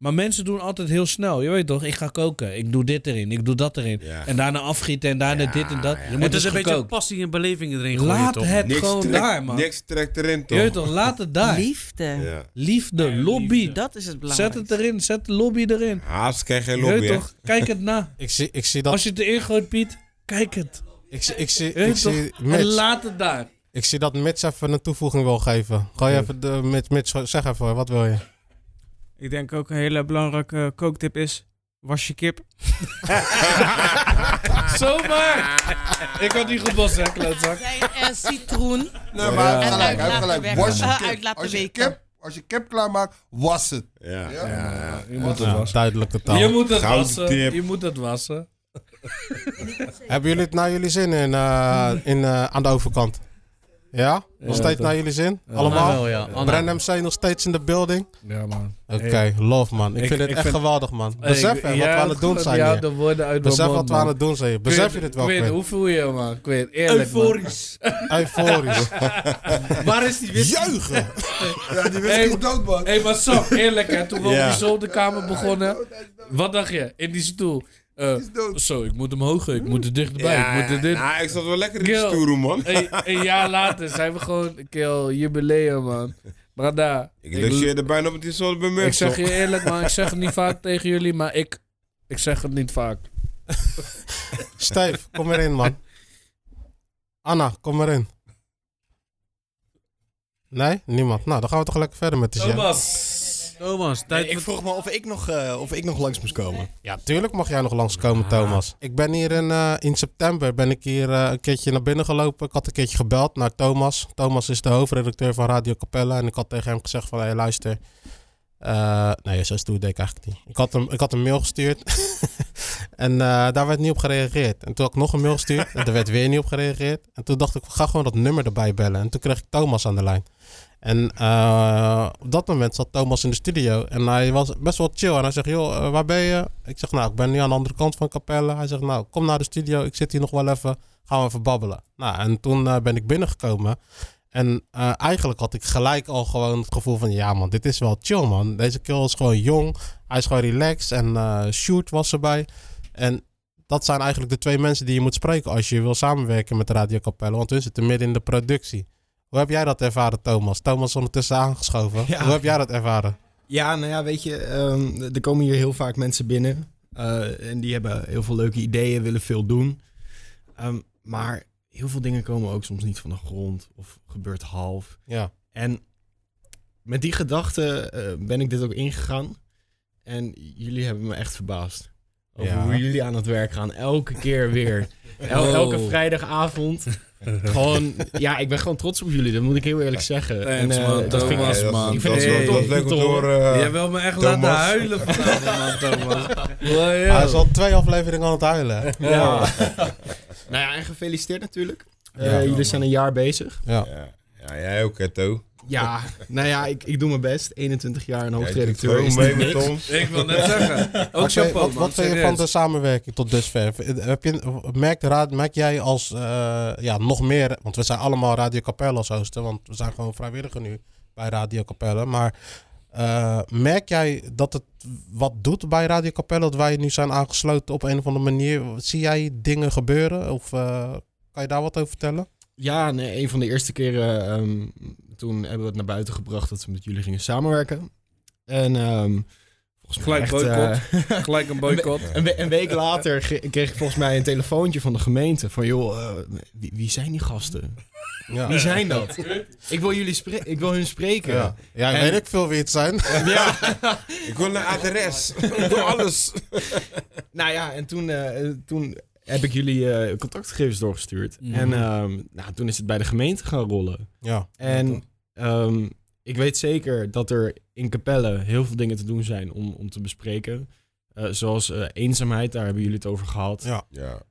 Maar mensen doen altijd heel snel. Je weet toch, ik ga koken. Ik doe dit erin. Ik doe dat erin. Ja. En daarna afgieten en daarna dit en dat. Ja. Het is een beetje passie en beleving erin gooien. Laat toch? Het niks gewoon trekt, daar, man. Niks trekt erin, toch? Je weet toch, laat het daar. Liefde. Ja. Liefde, lobby. Liefde. Dat is het belangrijkste. Zet het erin. Zet de lobby erin. Haast krijg geen lobby, je weet toch, kijk het na. Ik zie dat. Als je het erin gooit, Piet, kijk het. Ik zie en laat het daar. Ik zie dat Mitch even een toevoeging wil geven. Gooi even de Mitch, zeg even, wat wil je? Ik denk ook een hele belangrijke kooktip is... Was je kip. Zomaar! Ik had niet gebost, hè, klootzak. En citroen. Nee, maar gelijk. Als je kip klaarmaakt, was het. Ja. Je moet het wassen. Duidelijke taal. Je moet het wassen. Hebben jullie het naar jullie zin aan de overkant? Ja? Nog steeds naar jullie zin? Allemaal? Wel, ja. Brand MC nog steeds in de building? Ja, man. Oké, love, man. Ik vind het echt geweldig, man. Besef wat we aan het doen zijn hier. Besef wat we aan het doen zijn hier. Besef je dit wel, Quint? Hoe voel je, man? Euforisch. Euforisch. Waar is die whisky? Juichen! Ja, die whisky is dood, man. Hé, maar Sam, eerlijk, hè. Toen we op die zolderkamer begonnen, wat dacht je? In die stoel. Zo, ik moet omhoog, ik moet er dichtbij. Ja, ik moet er nou, ik zat wel lekker in de stoere, man. Een jaar later zijn we gewoon, kill, jubileum, man. Brada. Ik luxeerde bijna op die zolder bij me. Ik zeg je eerlijk, man, ik zeg het niet vaak tegen jullie, maar ik zeg het niet vaak. Stijf, kom erin, man. Anna, kom erin. Nee, niemand. Nou, dan gaan we toch lekker verder met de show. Thomas, tijd. Nee, ik vroeg me of ik nog langs moest komen. Ja, tuurlijk mag jij nog langskomen, Thomas. Ik ben hier in september ben ik hier een keertje naar binnen gelopen. Ik had een keertje gebeld naar Thomas. Thomas is de hoofdredacteur van Radio Capelle. En ik had tegen hem gezegd van, hé, luister. Nee, zo stoer deed ik eigenlijk niet. Ik had een mail gestuurd. En daar werd niet op gereageerd. En toen had ik nog een mail gestuurd. En daar werd weer niet op gereageerd. En toen dacht ik, ga gewoon dat nummer erbij bellen. En toen kreeg ik Thomas aan de lijn. En op dat moment zat Thomas in de studio. En hij was best wel chill. En hij zegt, joh, waar ben je? Ik zeg, nou, ik ben nu aan de andere kant van Capelle. Hij zegt, nou, kom naar de studio. Ik zit hier nog wel even. Gaan we even babbelen. Nou, en toen ben ik binnengekomen. En eigenlijk had ik gelijk al gewoon het gevoel van... Ja man, dit is wel chill, man. Deze kerel is gewoon jong. Hij is gewoon relaxed. En Shoot was erbij. En dat zijn eigenlijk de twee mensen die je moet spreken... als je wil samenwerken met Radio Capelle. Want we zitten midden in de productie. Hoe heb jij dat ervaren, Thomas? Thomas is ondertussen aangeschoven. Ja. Hoe heb jij dat ervaren? Ja, nou ja, weet je... er komen hier heel vaak mensen binnen. En die hebben heel veel leuke ideeën. Willen veel doen. Maar... heel veel dingen komen ook soms niet van de grond of gebeurt half. Ja. En met die gedachte ben ik dit ook ingegaan. En jullie hebben me echt verbaasd over hoe jullie aan het werk gaan. Elke keer weer. Elke vrijdagavond. Gewoon, ja, ik ben gewoon trots op jullie. Dat moet ik heel eerlijk zeggen. Thanks, en, man, dat vind ik echt, man. Ik vind het leuk om te horen. Jij wil me echt Thomas laten huilen vanavond, man, Thomas. Hij is al 2 afleveringen aan het huilen. Ja. Nou ja, en gefeliciteerd natuurlijk. Jullie zijn een jaar bezig. Ja, jij ook, Kato. Ja, nou ja, ik doe mijn best. 21 jaar en hoofdredacteur is niet mee met ons. Ik wil net zeggen. Ook chapeau, man. Wat vind je van de samenwerking tot dusver? Merk jij als nog meer... Want we zijn allemaal Radio Capelle als hosten. Want we zijn gewoon vrijwilliger nu bij Radio Capelle. Maar merk jij dat het wat doet bij Radio Capelle? Dat wij nu zijn aangesloten op een of andere manier. Zie jij dingen gebeuren? Of kan je daar wat over vertellen? Ja, nee, een van de eerste keren... toen hebben we het naar buiten gebracht dat we met jullie gingen samenwerken. En gelijk een boycott. Een week later kreeg ik volgens mij een telefoontje van de gemeente. Van joh, wie zijn die gasten? Ja. Wie zijn dat? Ik wil hun spreken. Ja, en... weet ik veel wie het zijn. Ja. Ik wil een adres. Ik wil alles. Nou ja, en toen heb ik jullie contactgegevens doorgestuurd. Mm. En toen is het bij de gemeente gaan rollen. Ja. En ik weet zeker dat er in Capelle heel veel dingen te doen zijn om te bespreken. Zoals eenzaamheid, daar hebben jullie het over gehad. Ja.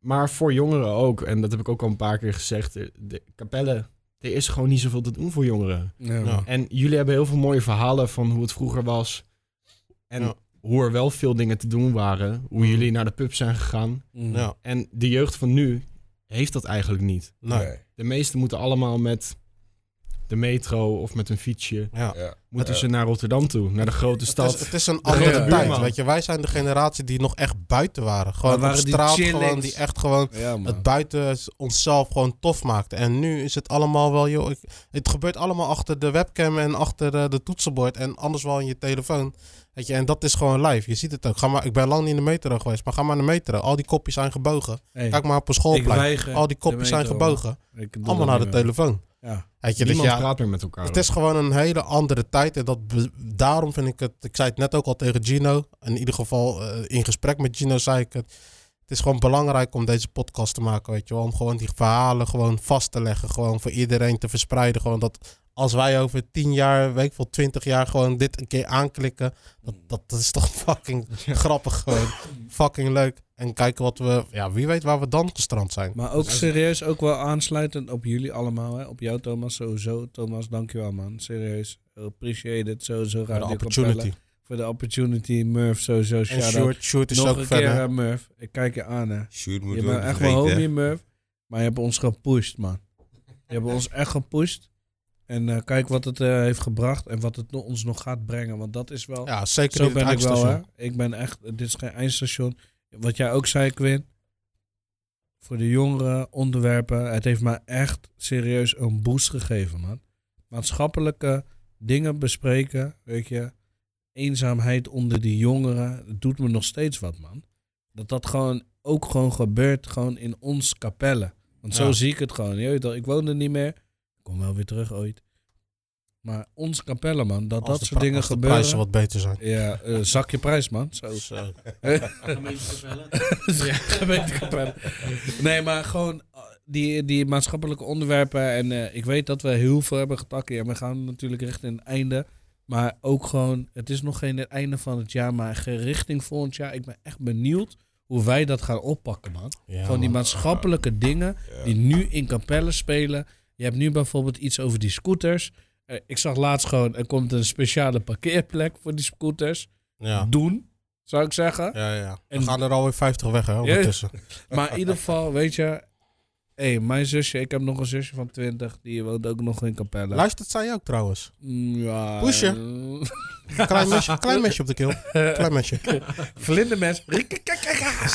Maar voor jongeren ook, en dat heb ik ook al een paar keer gezegd. De Capelle, er is gewoon niet zoveel te doen voor jongeren. Ja. En jullie hebben heel veel mooie verhalen van hoe het vroeger was. En... Ja. Hoe er wel veel dingen te doen waren. Hoe jullie naar de pub zijn gegaan. Ja. En de jeugd van nu heeft dat eigenlijk niet. Nee. De meesten moeten allemaal met de metro of met een fietsje. Ja. Moeten ze naar Rotterdam toe. Naar de grote stad. Het is een andere tijd. Weet je, wij zijn de generatie die nog echt buiten waren. Gewoon waren op straat. Gewoon, die echt gewoon het buiten onszelf gewoon tof maakten. En nu is het allemaal wel... joh, het gebeurt allemaal achter de webcam en achter de toetsenbord. En anders wel in je telefoon. Weet je, en dat is gewoon live. Je ziet het ook. Ik ben lang niet in de metro geweest, maar ga maar naar de metro. Al die kopjes zijn gebogen. Hey, kijk maar op een schoolplein. Al die kopjes zijn gebogen. Allemaal naar de telefoon. Ja. Weet je, niemand praat meer met elkaar. Het is gewoon een hele andere tijd. En daarom vind ik het... Ik zei het net ook al tegen Gino. In ieder geval in gesprek met Gino zei ik het. Het is gewoon belangrijk om deze podcast te maken. Weet je wel? Om gewoon die verhalen gewoon vast te leggen. Gewoon voor iedereen te verspreiden. Gewoon dat... Als wij over 10 jaar, weet ik veel, 20 jaar gewoon dit een keer aanklikken. Dat is toch fucking grappig gewoon. Fucking leuk. En kijken wat we... Ja, wie weet waar we dan gestrand zijn. Maar ook serieus, ook wel aansluitend op jullie allemaal. Hè? Op jou, Thomas, sowieso. Thomas, dankjewel, man. Serieus. Appreciate it. Sowieso. Voor de opportunity. Murph, sowieso. Shoot is nog ook verder. Nog een keer, Murph. Ik kijk je aan, hè. Shoot moet je bent echt wel homie, Murph. Maar je hebt ons gepusht, man. Je hebt ons echt gepusht. En kijk wat het heeft gebracht en wat het ons nog gaat brengen. Want dat is wel... Ja, zeker zo ben ik wel, hè. Ik ben echt... Dit is geen eindstation. wat jij ook zei, Quinn, voor de jongeren onderwerpen. Het heeft me echt serieus een boost gegeven, man. Maatschappelijke dingen bespreken, weet je. Eenzaamheid onder die jongeren, dat doet me nog steeds wat, man. Dat gewoon ook gewoon gebeurt gewoon in ons Capelle. Want zo zie ik het gewoon. Ik woon er niet meer. Ik kom wel weer terug ooit. Maar ons Capelle, man, dat soort dingen als gebeuren. Als de prijzen wat beter zijn. Ja, zak je prijs, man. Zo. Gemeente Capelle. Nee, maar gewoon die maatschappelijke onderwerpen. En ik weet dat we heel veel hebben getakken. En we gaan natuurlijk richting het einde. Maar ook gewoon, het is nog geen het einde van het jaar, maar richting volgend jaar. Ik ben echt benieuwd hoe wij dat gaan oppakken, man. Ja, van die maatschappelijke dingen die nu in Capelle spelen. Je hebt nu bijvoorbeeld iets over die scooters. Ik zag laatst gewoon, er komt een speciale parkeerplek voor die scooters. Ja. Doen, zou ik zeggen. Ja. En we gaan er alweer 50 weg, hè, ondertussen. Ja, maar in ieder geval, weet je... mijn zusje, ik heb nog een zusje van 20, die woont ook nog in Capelle. Luistert zij ook trouwens? Ja. Poesje. Klein mesje op de keel. Klein mesje. Vlindermes.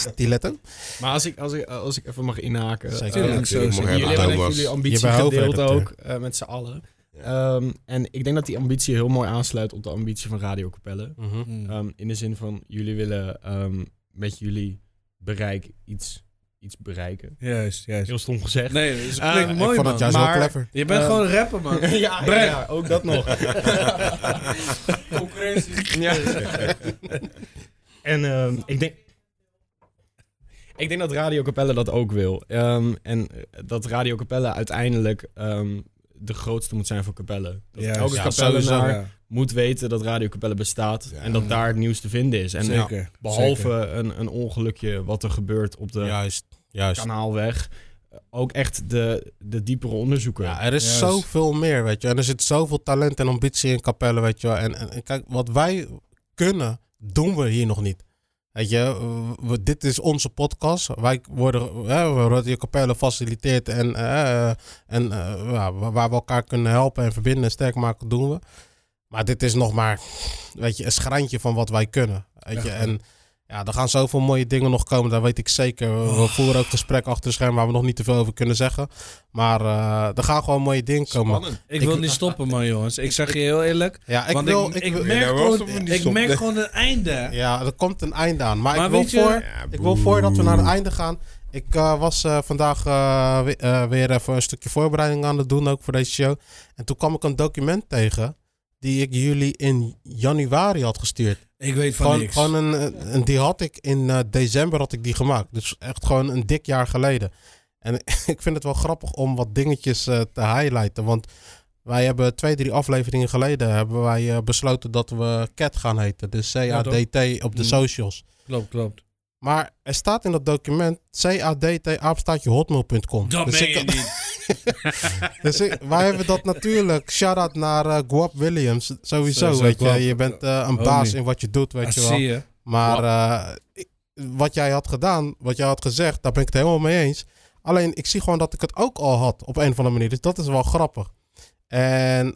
Stiletto. Maar als ik even mag inhaken. Zeker. Jullie ambitie gedeeld ook, met z'n allen. Ja. En ik denk dat die ambitie heel mooi aansluit op de ambitie van Radio Capelle. Mm-hmm. In de zin van, jullie willen met jullie bereik iets bereiken. Juist. Heel stom gezegd. Nee, dat klinkt mooi, ik vond het juist wel clever. Je bent gewoon een rapper, man. ja, ook dat nog. Concurrentie. Ja. En ik denk dat Radio Capelle dat ook wil. En dat Radio Capelle uiteindelijk de grootste moet zijn voor Capelle. Elke Capellenaar moet weten dat Radio Capelle bestaat en dat daar het nieuws te vinden is. En behalve een ongelukje wat er gebeurt op de kanaalweg, ook echt de diepere onderzoeken. Ja, er is zoveel meer, weet je. En er zit zoveel talent en ambitie in Capelle, weet je. En kijk, wat wij kunnen, doen we hier nog niet. Weet je, dit is onze podcast. Wij worden Capelle faciliteert en waar we elkaar kunnen helpen en verbinden en sterk maken, doen we. Maar dit is nog maar, weet je, een schrijntje van wat wij kunnen. Weet je. En ja, er gaan zoveel mooie dingen nog komen, dat weet ik zeker. We voeren ook gesprek achter de scherm waar we nog niet te veel over kunnen zeggen. Maar er gaan gewoon mooie dingen komen. Spannend. Ik wil niet stoppen, man, jongens. Ik zeg je heel eerlijk. Ja, ik merk gewoon een einde. Ja, er komt een einde aan. Maar ik wil voordat we naar het einde gaan... Ik was vandaag weer even een stukje voorbereiding aan het doen, ook voor deze show. En toen kwam ik een document tegen... die ik jullie in januari had gestuurd. Ik weet van niks. Die had ik in december had ik die gemaakt. Dus echt gewoon een dik jaar geleden. En ik vind het wel grappig om wat dingetjes te highlighten. Want wij hebben 2-3 afleveringen geleden... hebben wij besloten dat we CADT gaan heten. Dus CADT op de socials. Klopt. Maar er staat in dat document cadt@hotmail.com. Dat dus meen je niet. Dus wij hebben dat natuurlijk. Shout-out naar Guap Williams. Sowieso, weet je. Je bent een baas in wat je doet, weet je wel. Je. Maar wat jij had gedaan, wat jij had gezegd, daar ben ik het helemaal mee eens. Alleen, ik zie gewoon dat ik het ook al had op een of andere manier. Dus dat is wel grappig. En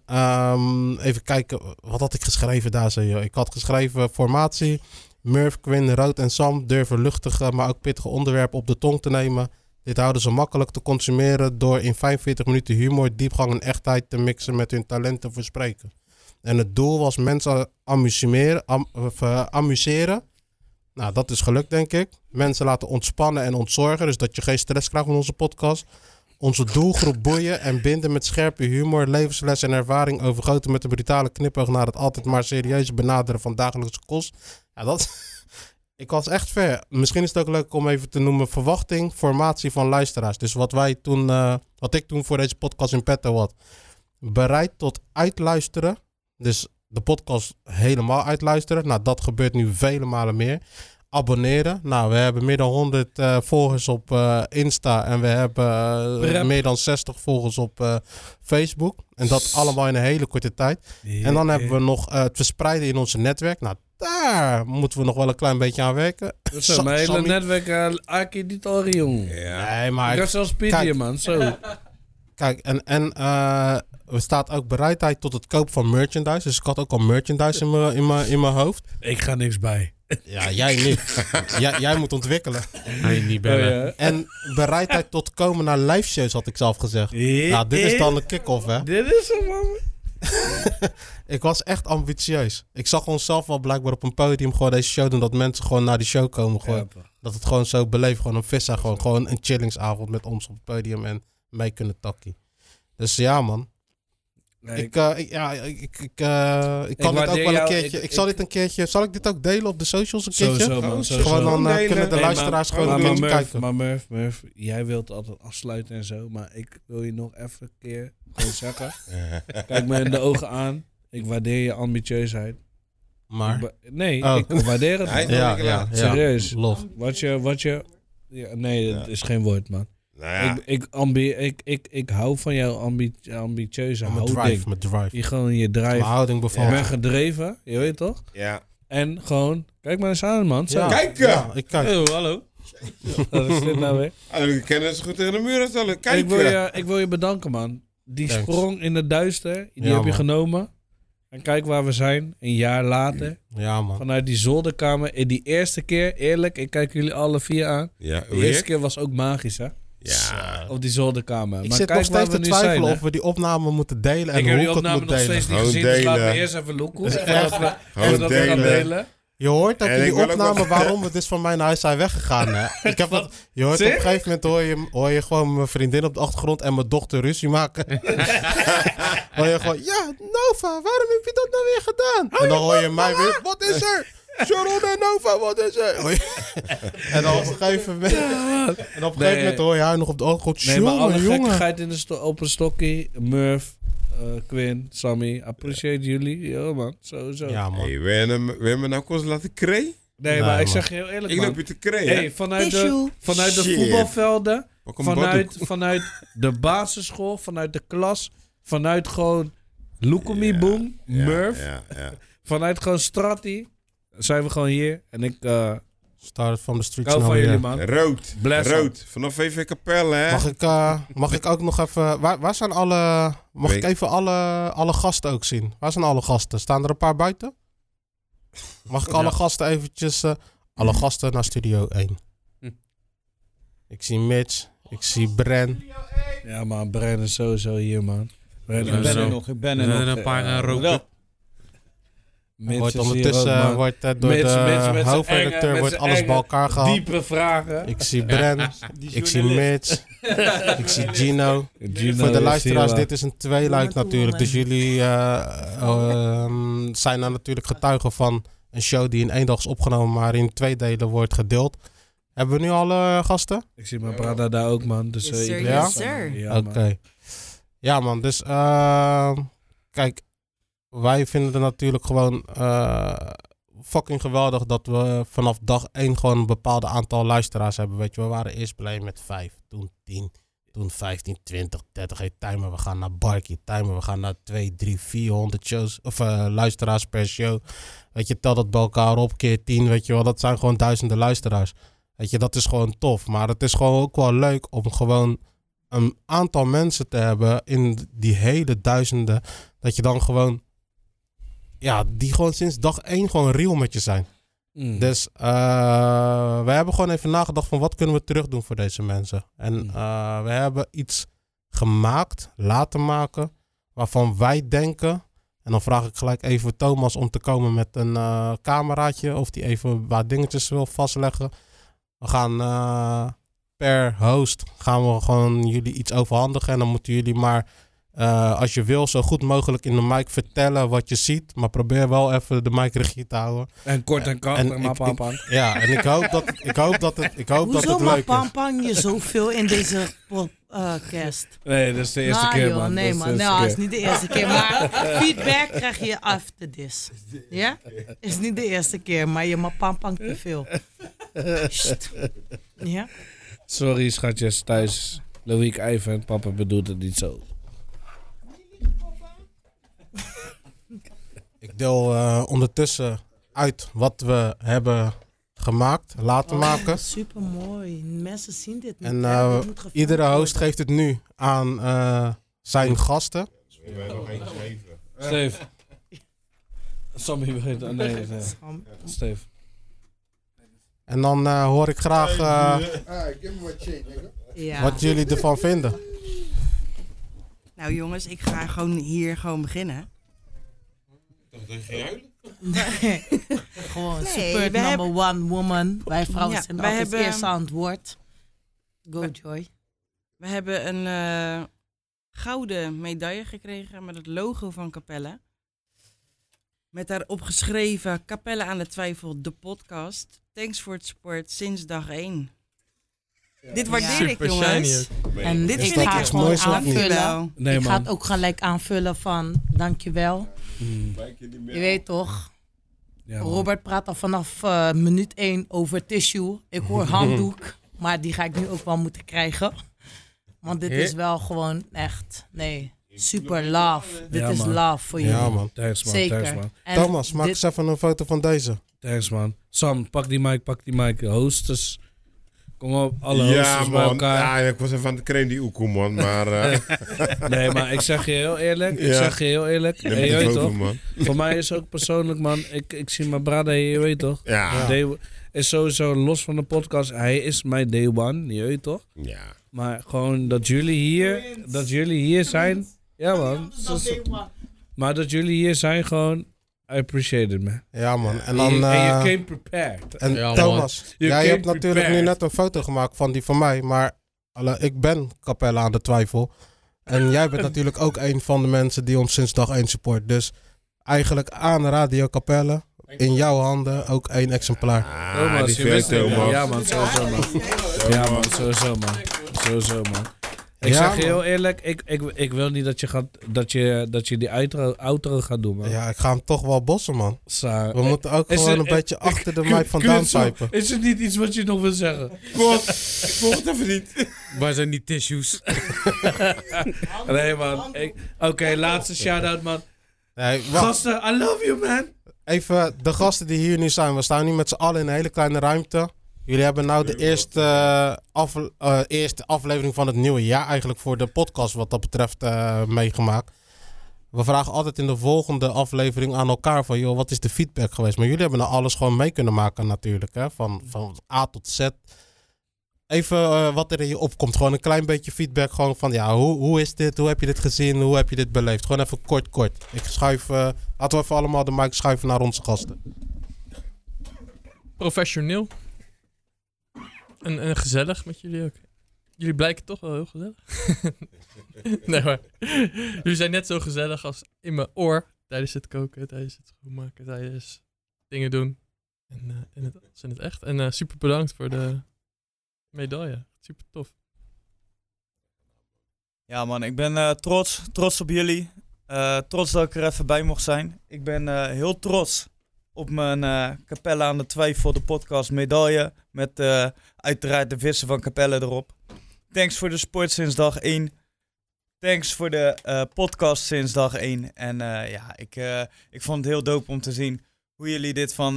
even kijken, wat had ik geschreven daar? Ik had geschreven formatie... Murph, Quinn, Rood en Sam durven luchtige, maar ook pittige onderwerpen op de tong te nemen. Dit houden ze makkelijk te consumeren door in 45 minuten humor, diepgang en echtheid te mixen met hun talenten voor spreken. En het doel was mensen amuseren. Nou, dat is gelukt, denk ik. Mensen laten ontspannen en ontzorgen, dus dat je geen stress krijgt van onze podcast. Onze doelgroep boeien en binden met scherpe humor, levensles en ervaring overgoten met een brutale knipoog naar het altijd maar serieuze benaderen van dagelijkse kost. Ja, ik was echt ver. Misschien is het ook leuk om even te noemen verwachting, formatie van luisteraars. Dus wat ik toen voor deze podcast in petto had. Bereid tot uitluisteren. Dus de podcast helemaal uitluisteren. Nou, dat gebeurt nu vele malen meer. Abonneren. Nou, we hebben meer dan 100 volgers op Insta. En we hebben meer dan 60 volgers op Facebook. En dat allemaal in een hele korte tijd. Yeah. En dan hebben we nog het verspreiden in onze netwerk. Nou, daar moeten we nog wel een klein beetje aan werken. Dat is mijn hele netwerk Aki dit al, jong. Nee, maar... Ik had zelfs Pieter, man. Zo. Kijk, en er staat ook bereidheid tot het kopen van merchandise. Dus ik had ook al merchandise in mijn hoofd. Ik ga niks bij. Ja, jij niet. Jij moet ontwikkelen. Nee, niet bellen. Oh, ja. En bereidheid tot komen naar live shows, had ik zelf gezegd. Nou, dit is dan de kick-off, hè? Dit is hem, man. Ik was echt ambitieus. Ik zag onszelf wel blijkbaar op een podium gewoon deze show doen. Dat mensen gewoon naar die show komen. Gewoon, ja, dat het gewoon zo beleefd. Gewoon een vissa. Gewoon een chillingsavond met ons op het podium. En mee kunnen takkie. Dus ja, man. Nee, ik kan dit ook wel een keertje. Zal ik dit ook delen op de socials een keertje? Sowieso, man, sowieso. Gewoon dan kunnen de luisteraars gewoon een keertje kijken. Maar Murph, jij wilt altijd afsluiten en zo. Maar ik wil je nog even een keer gewoon zeggen. Kijk me in de ogen aan. Ik waardeer je ambitieusheid. Maar? Ik waardeer het. Ja. Serieus. Lof. Wat je... Ja, nee, dat is geen woord, man. Nou ja. Ik hou van jouw ambitieuze houding. Met drive. Gewoon je drive. Mijn houding bevalt. Ik ben gedreven, je weet toch? Ja. En gewoon, kijk maar eens aan, man. Ja. Kijken! Ja, ik kijk. Oh, hallo. Wat is dit nou weer? Ik ken het zo goed tegen de muren stellen. Kijken! Ik wil je bedanken, man. Die sprong in het duister, die heb je genomen. En kijk waar we zijn, een jaar later. Ja, man. Vanuit die zolderkamer. In die eerste keer, eerlijk, ik kijk jullie alle vier aan. Ja, de eerste keer was ook magisch, hè? Ja. Op die zolderkamer. Ik zit nog steeds te twijfelen of we die opname moeten delen en hoe het moet delen. Ik heb die opname nog steeds niet gezien, dus laten we eerst even loeken. Delen. Je hoort dat die opname, waarom het is van mijn huis zijn weggegaan. Hè? Ik heb dat, je hoort op een gegeven moment hoor je gewoon mijn vriendin op de achtergrond en mijn dochter ruzie maken. Hoor je gewoon, ja, Nova, waarom heb je dat nou weer gedaan? En dan hoor je mij weer, wat is er? Sharon en Nova, wat is er? En dan op een gegeven moment... hoor je haar nog op de oog. Nee, maar alle gekkigheid in de open stokkie. Murph, Quinn, Sammy. Appreciate jullie. Yo, man. Sowieso. Ja, man. Hey, wil je me nou kost laten kree? Nee, maar ik zeg je heel eerlijk, man. Ik loop je te kree, hè? Hey, vanuit de voetbalvelden. Vanuit de basisschool. Vanuit de klas. Vanuit gewoon... Lukumi Boom. Murph. Ja. Vanuit gewoon Strati. Zijn we gewoon hier en ik start van de streets. Kou van jullie, man. Rood. Vanaf VV Capelle, hè. Mag ik ook nog even... Waar zijn alle... Mag ik even alle gasten ook zien? Waar zijn alle gasten? Staan er een paar buiten? Mag ik alle gasten eventjes... alle gasten naar Studio 1. Ik zie Mitch. Ik zie Bren. Ja, man. Bren is sowieso hier, man. Ik ben er nog. Er zijn een paar roken. Wordt ondertussen door de hoofdredacteur wordt alles bij elkaar gehaald. Diepe vragen. Ik zie Bren, ik zie Mitch, ik zie Gino. Voor de luisteraars, dit is een tweeluik natuurlijk. Dus jullie zijn daar natuurlijk getuigen van een show die in één dag is opgenomen, maar in 2 delen wordt gedeeld. Hebben we nu alle gasten? Ik zie mijn Prada daar ook, man. Dus, yes, sir. Ja, Oké. Ja, man. Dus kijk. Wij vinden het natuurlijk gewoon fucking geweldig dat we vanaf dag 1 gewoon een bepaald aantal luisteraars hebben. Weet je, we waren eerst blij met 5, toen 10, toen 15, 20, 30. Hey, timer, we gaan naar Barkie, timer, we gaan naar 2, 3, 400 shows, of luisteraars per show. Weet je, tel dat bij elkaar op, keer 10, weet je wel. Dat zijn gewoon duizenden luisteraars. Weet je, dat is gewoon tof. Maar het is gewoon ook wel leuk om gewoon een aantal mensen te hebben in die hele duizenden. Dat je dan gewoon... Ja, die gewoon sinds dag 1 gewoon real met je zijn. Dus we hebben gewoon even nagedacht van wat kunnen we terug doen voor deze mensen. En we hebben iets gemaakt, laten maken, waarvan wij denken. En dan vraag ik gelijk even Thomas om te komen met een cameraatje. Of die even wat dingetjes wil vastleggen. We gaan per host gaan we gewoon jullie iets overhandigen. En dan moeten jullie maar... als je wil, zo goed mogelijk in de mic vertellen wat je ziet. Maar probeer wel even de mic regie te houden. En kort en krachtig, maar ja, en ik hoop dat het leuk is. Hoezo mapampang je zoveel in deze podcast? Nee, dat is de eerste keer, joh, man. Nee, dat man. Nou, dat is niet de eerste keer. Maar feedback krijg je after this. Ja? Is niet de eerste keer, maar je mapampang te veel. Ja? Sorry, schatjes, thuis. Loïc Ivan, papa bedoelt het niet zo. Ik deel ondertussen uit wat we hebben gemaakt, laten maken. Super mooi. Mensen zien dit niet. En iedere host geeft het nu aan zijn gasten. We hebben nog eentje gegeven. Steve. Sammy begint. Nee. Steve. En dan hoor ik graag wat jullie ervan vinden. Nou jongens, ik ga hier gewoon beginnen. Dat is geen huilen. Nee. Gewoon super number one woman. Wij vrouwen zijn altijd het eerste aan het woord. Go Joy. We hebben een gouden medaille gekregen met het logo van Capelle. Met daarop geschreven: Capelle aan de Twijfel, de podcast. Thanks voor het support sinds dag 1. Ja. Dit waardeer ik, jongens. En dit vind ik echt mooi aanvullen. Nee, ik ga het ook gelijk aanvullen van dankjewel. Je weet toch? Ja, Robert praat al vanaf minuut 1 over tissue. Ik hoor handdoek, maar die ga ik nu ook wel moeten krijgen. Want dit is wel gewoon echt, super love. Ja, dit is love voor jullie. Ja man, thanks man. Zeker. Thanks, man. Thomas, maak eens even een foto van deze. Thanks man. Sam, pak die mic. Hosters. Kom op, alle hosters bij elkaar. Ja, ik was even aan de crème die oekoe, man. Maar, nee, maar ik zeg je heel eerlijk. Je weet toch? Man. Voor mij is ook persoonlijk, man. Ik zie mijn brada hier, je weet toch? Ja. Day, is sowieso los van de podcast. Hij is mijn day one, je weet toch? Ja. Maar gewoon dat jullie hier zijn. Ja, man. Maar dat jullie hier zijn gewoon... I appreciate it, man. Ja, man. En dan... je came prepared. En ja, Thomas, jij hebt natuurlijk nu net een foto gemaakt van die van mij, maar ik ben Capelle aan de Twijfel. En jij bent natuurlijk ook een van de mensen die ons sinds dag 1 support. Dus eigenlijk aan Radio Capelle, in jouw handen, ook 1 exemplaar. Ah, Thomas, die weet het, man. Ja, man, sowieso, man. Ja, man, sowieso, man. Sowieso, man. Ik zeg heel eerlijk, ik wil niet dat je die outro gaat doen, man. Ja, ik ga hem toch wel bossen, man. We moeten ook gewoon een beetje achter de mic vandaan zuipen. Is het niet iets wat je nog wil zeggen? Ik volg het even niet. Waar zijn die tissues? Nee, man. Oké, laatste shout-out, man. Nee, gasten, I love you, man. Even de gasten die hier nu zijn. We staan nu met z'n allen in een hele kleine ruimte. Jullie hebben nou de eerste aflevering van het nieuwe jaar eigenlijk voor de podcast wat dat betreft meegemaakt. We vragen altijd in de volgende aflevering aan elkaar van joh, wat is de feedback geweest? Maar jullie hebben nou alles gewoon mee kunnen maken natuurlijk, hè? Van A tot Z. Even wat er in je opkomt, gewoon een klein beetje feedback gewoon van ja, hoe is dit? Hoe heb je dit gezien? Hoe heb je dit beleefd? Gewoon even kort. Laten we even allemaal de mic schuiven naar onze gasten. Professioneel. En gezellig met jullie ook. Jullie blijken toch wel heel gezellig. Nee maar. Jullie zijn net zo gezellig als in mijn oor. Tijdens het koken, tijdens het schoonmaken, tijdens dingen doen. En het echt. En super bedankt voor de medaille. Super tof. Ja man, ik ben trots. Trots op jullie. Trots dat ik er even bij mocht zijn. Ik ben heel trots op mijn Capelle aan de Twijfel, de podcast medaille. Met uiteraard de vissen van Capelle erop. Thanks voor de sport sinds dag 1. Thanks voor de podcast sinds dag 1. En ik vond het heel dope om te zien hoe jullie dit van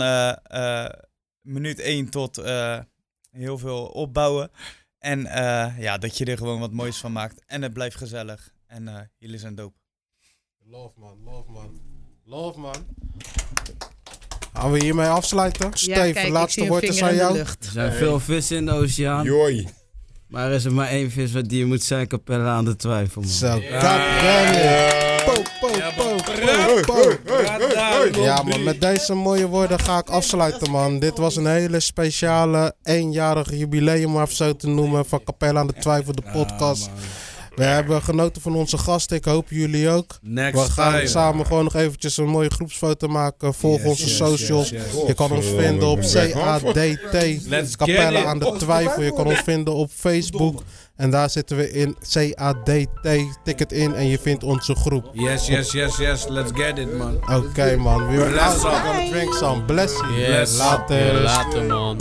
minuut 1 tot heel veel opbouwen. En dat je er gewoon wat moois van maakt. En het blijft gezellig. En jullie zijn dope. Love man. Gaan we hiermee afsluiten? Steven, laatste woord is aan jou. Er zijn veel vissen in de oceaan. Joy. Maar er is er maar 1 vis wat die moet zijn, Capelle aan de Twijfel. Man. Zo, ja, man, met deze mooie woorden ga ik afsluiten, man. Dit was een hele speciale 1-jarig jubileum, maar even zo te noemen, van Capelle aan de Twijfel, de podcast. Ja, we hebben genoten van onze gasten. Ik hoop jullie ook. We gaan samen gewoon nog eventjes een mooie groepsfoto maken. Volg onze socials. Yes. Je kan ons vinden op CADT. Capelle aan de Twijfel. Je kan ons vinden op Facebook. En daar zitten we in. CADT. Tik het in en je vindt onze groep. Yes. Let's get it, man. Oké, man. We are gonna drink some. Bless you. Later, man.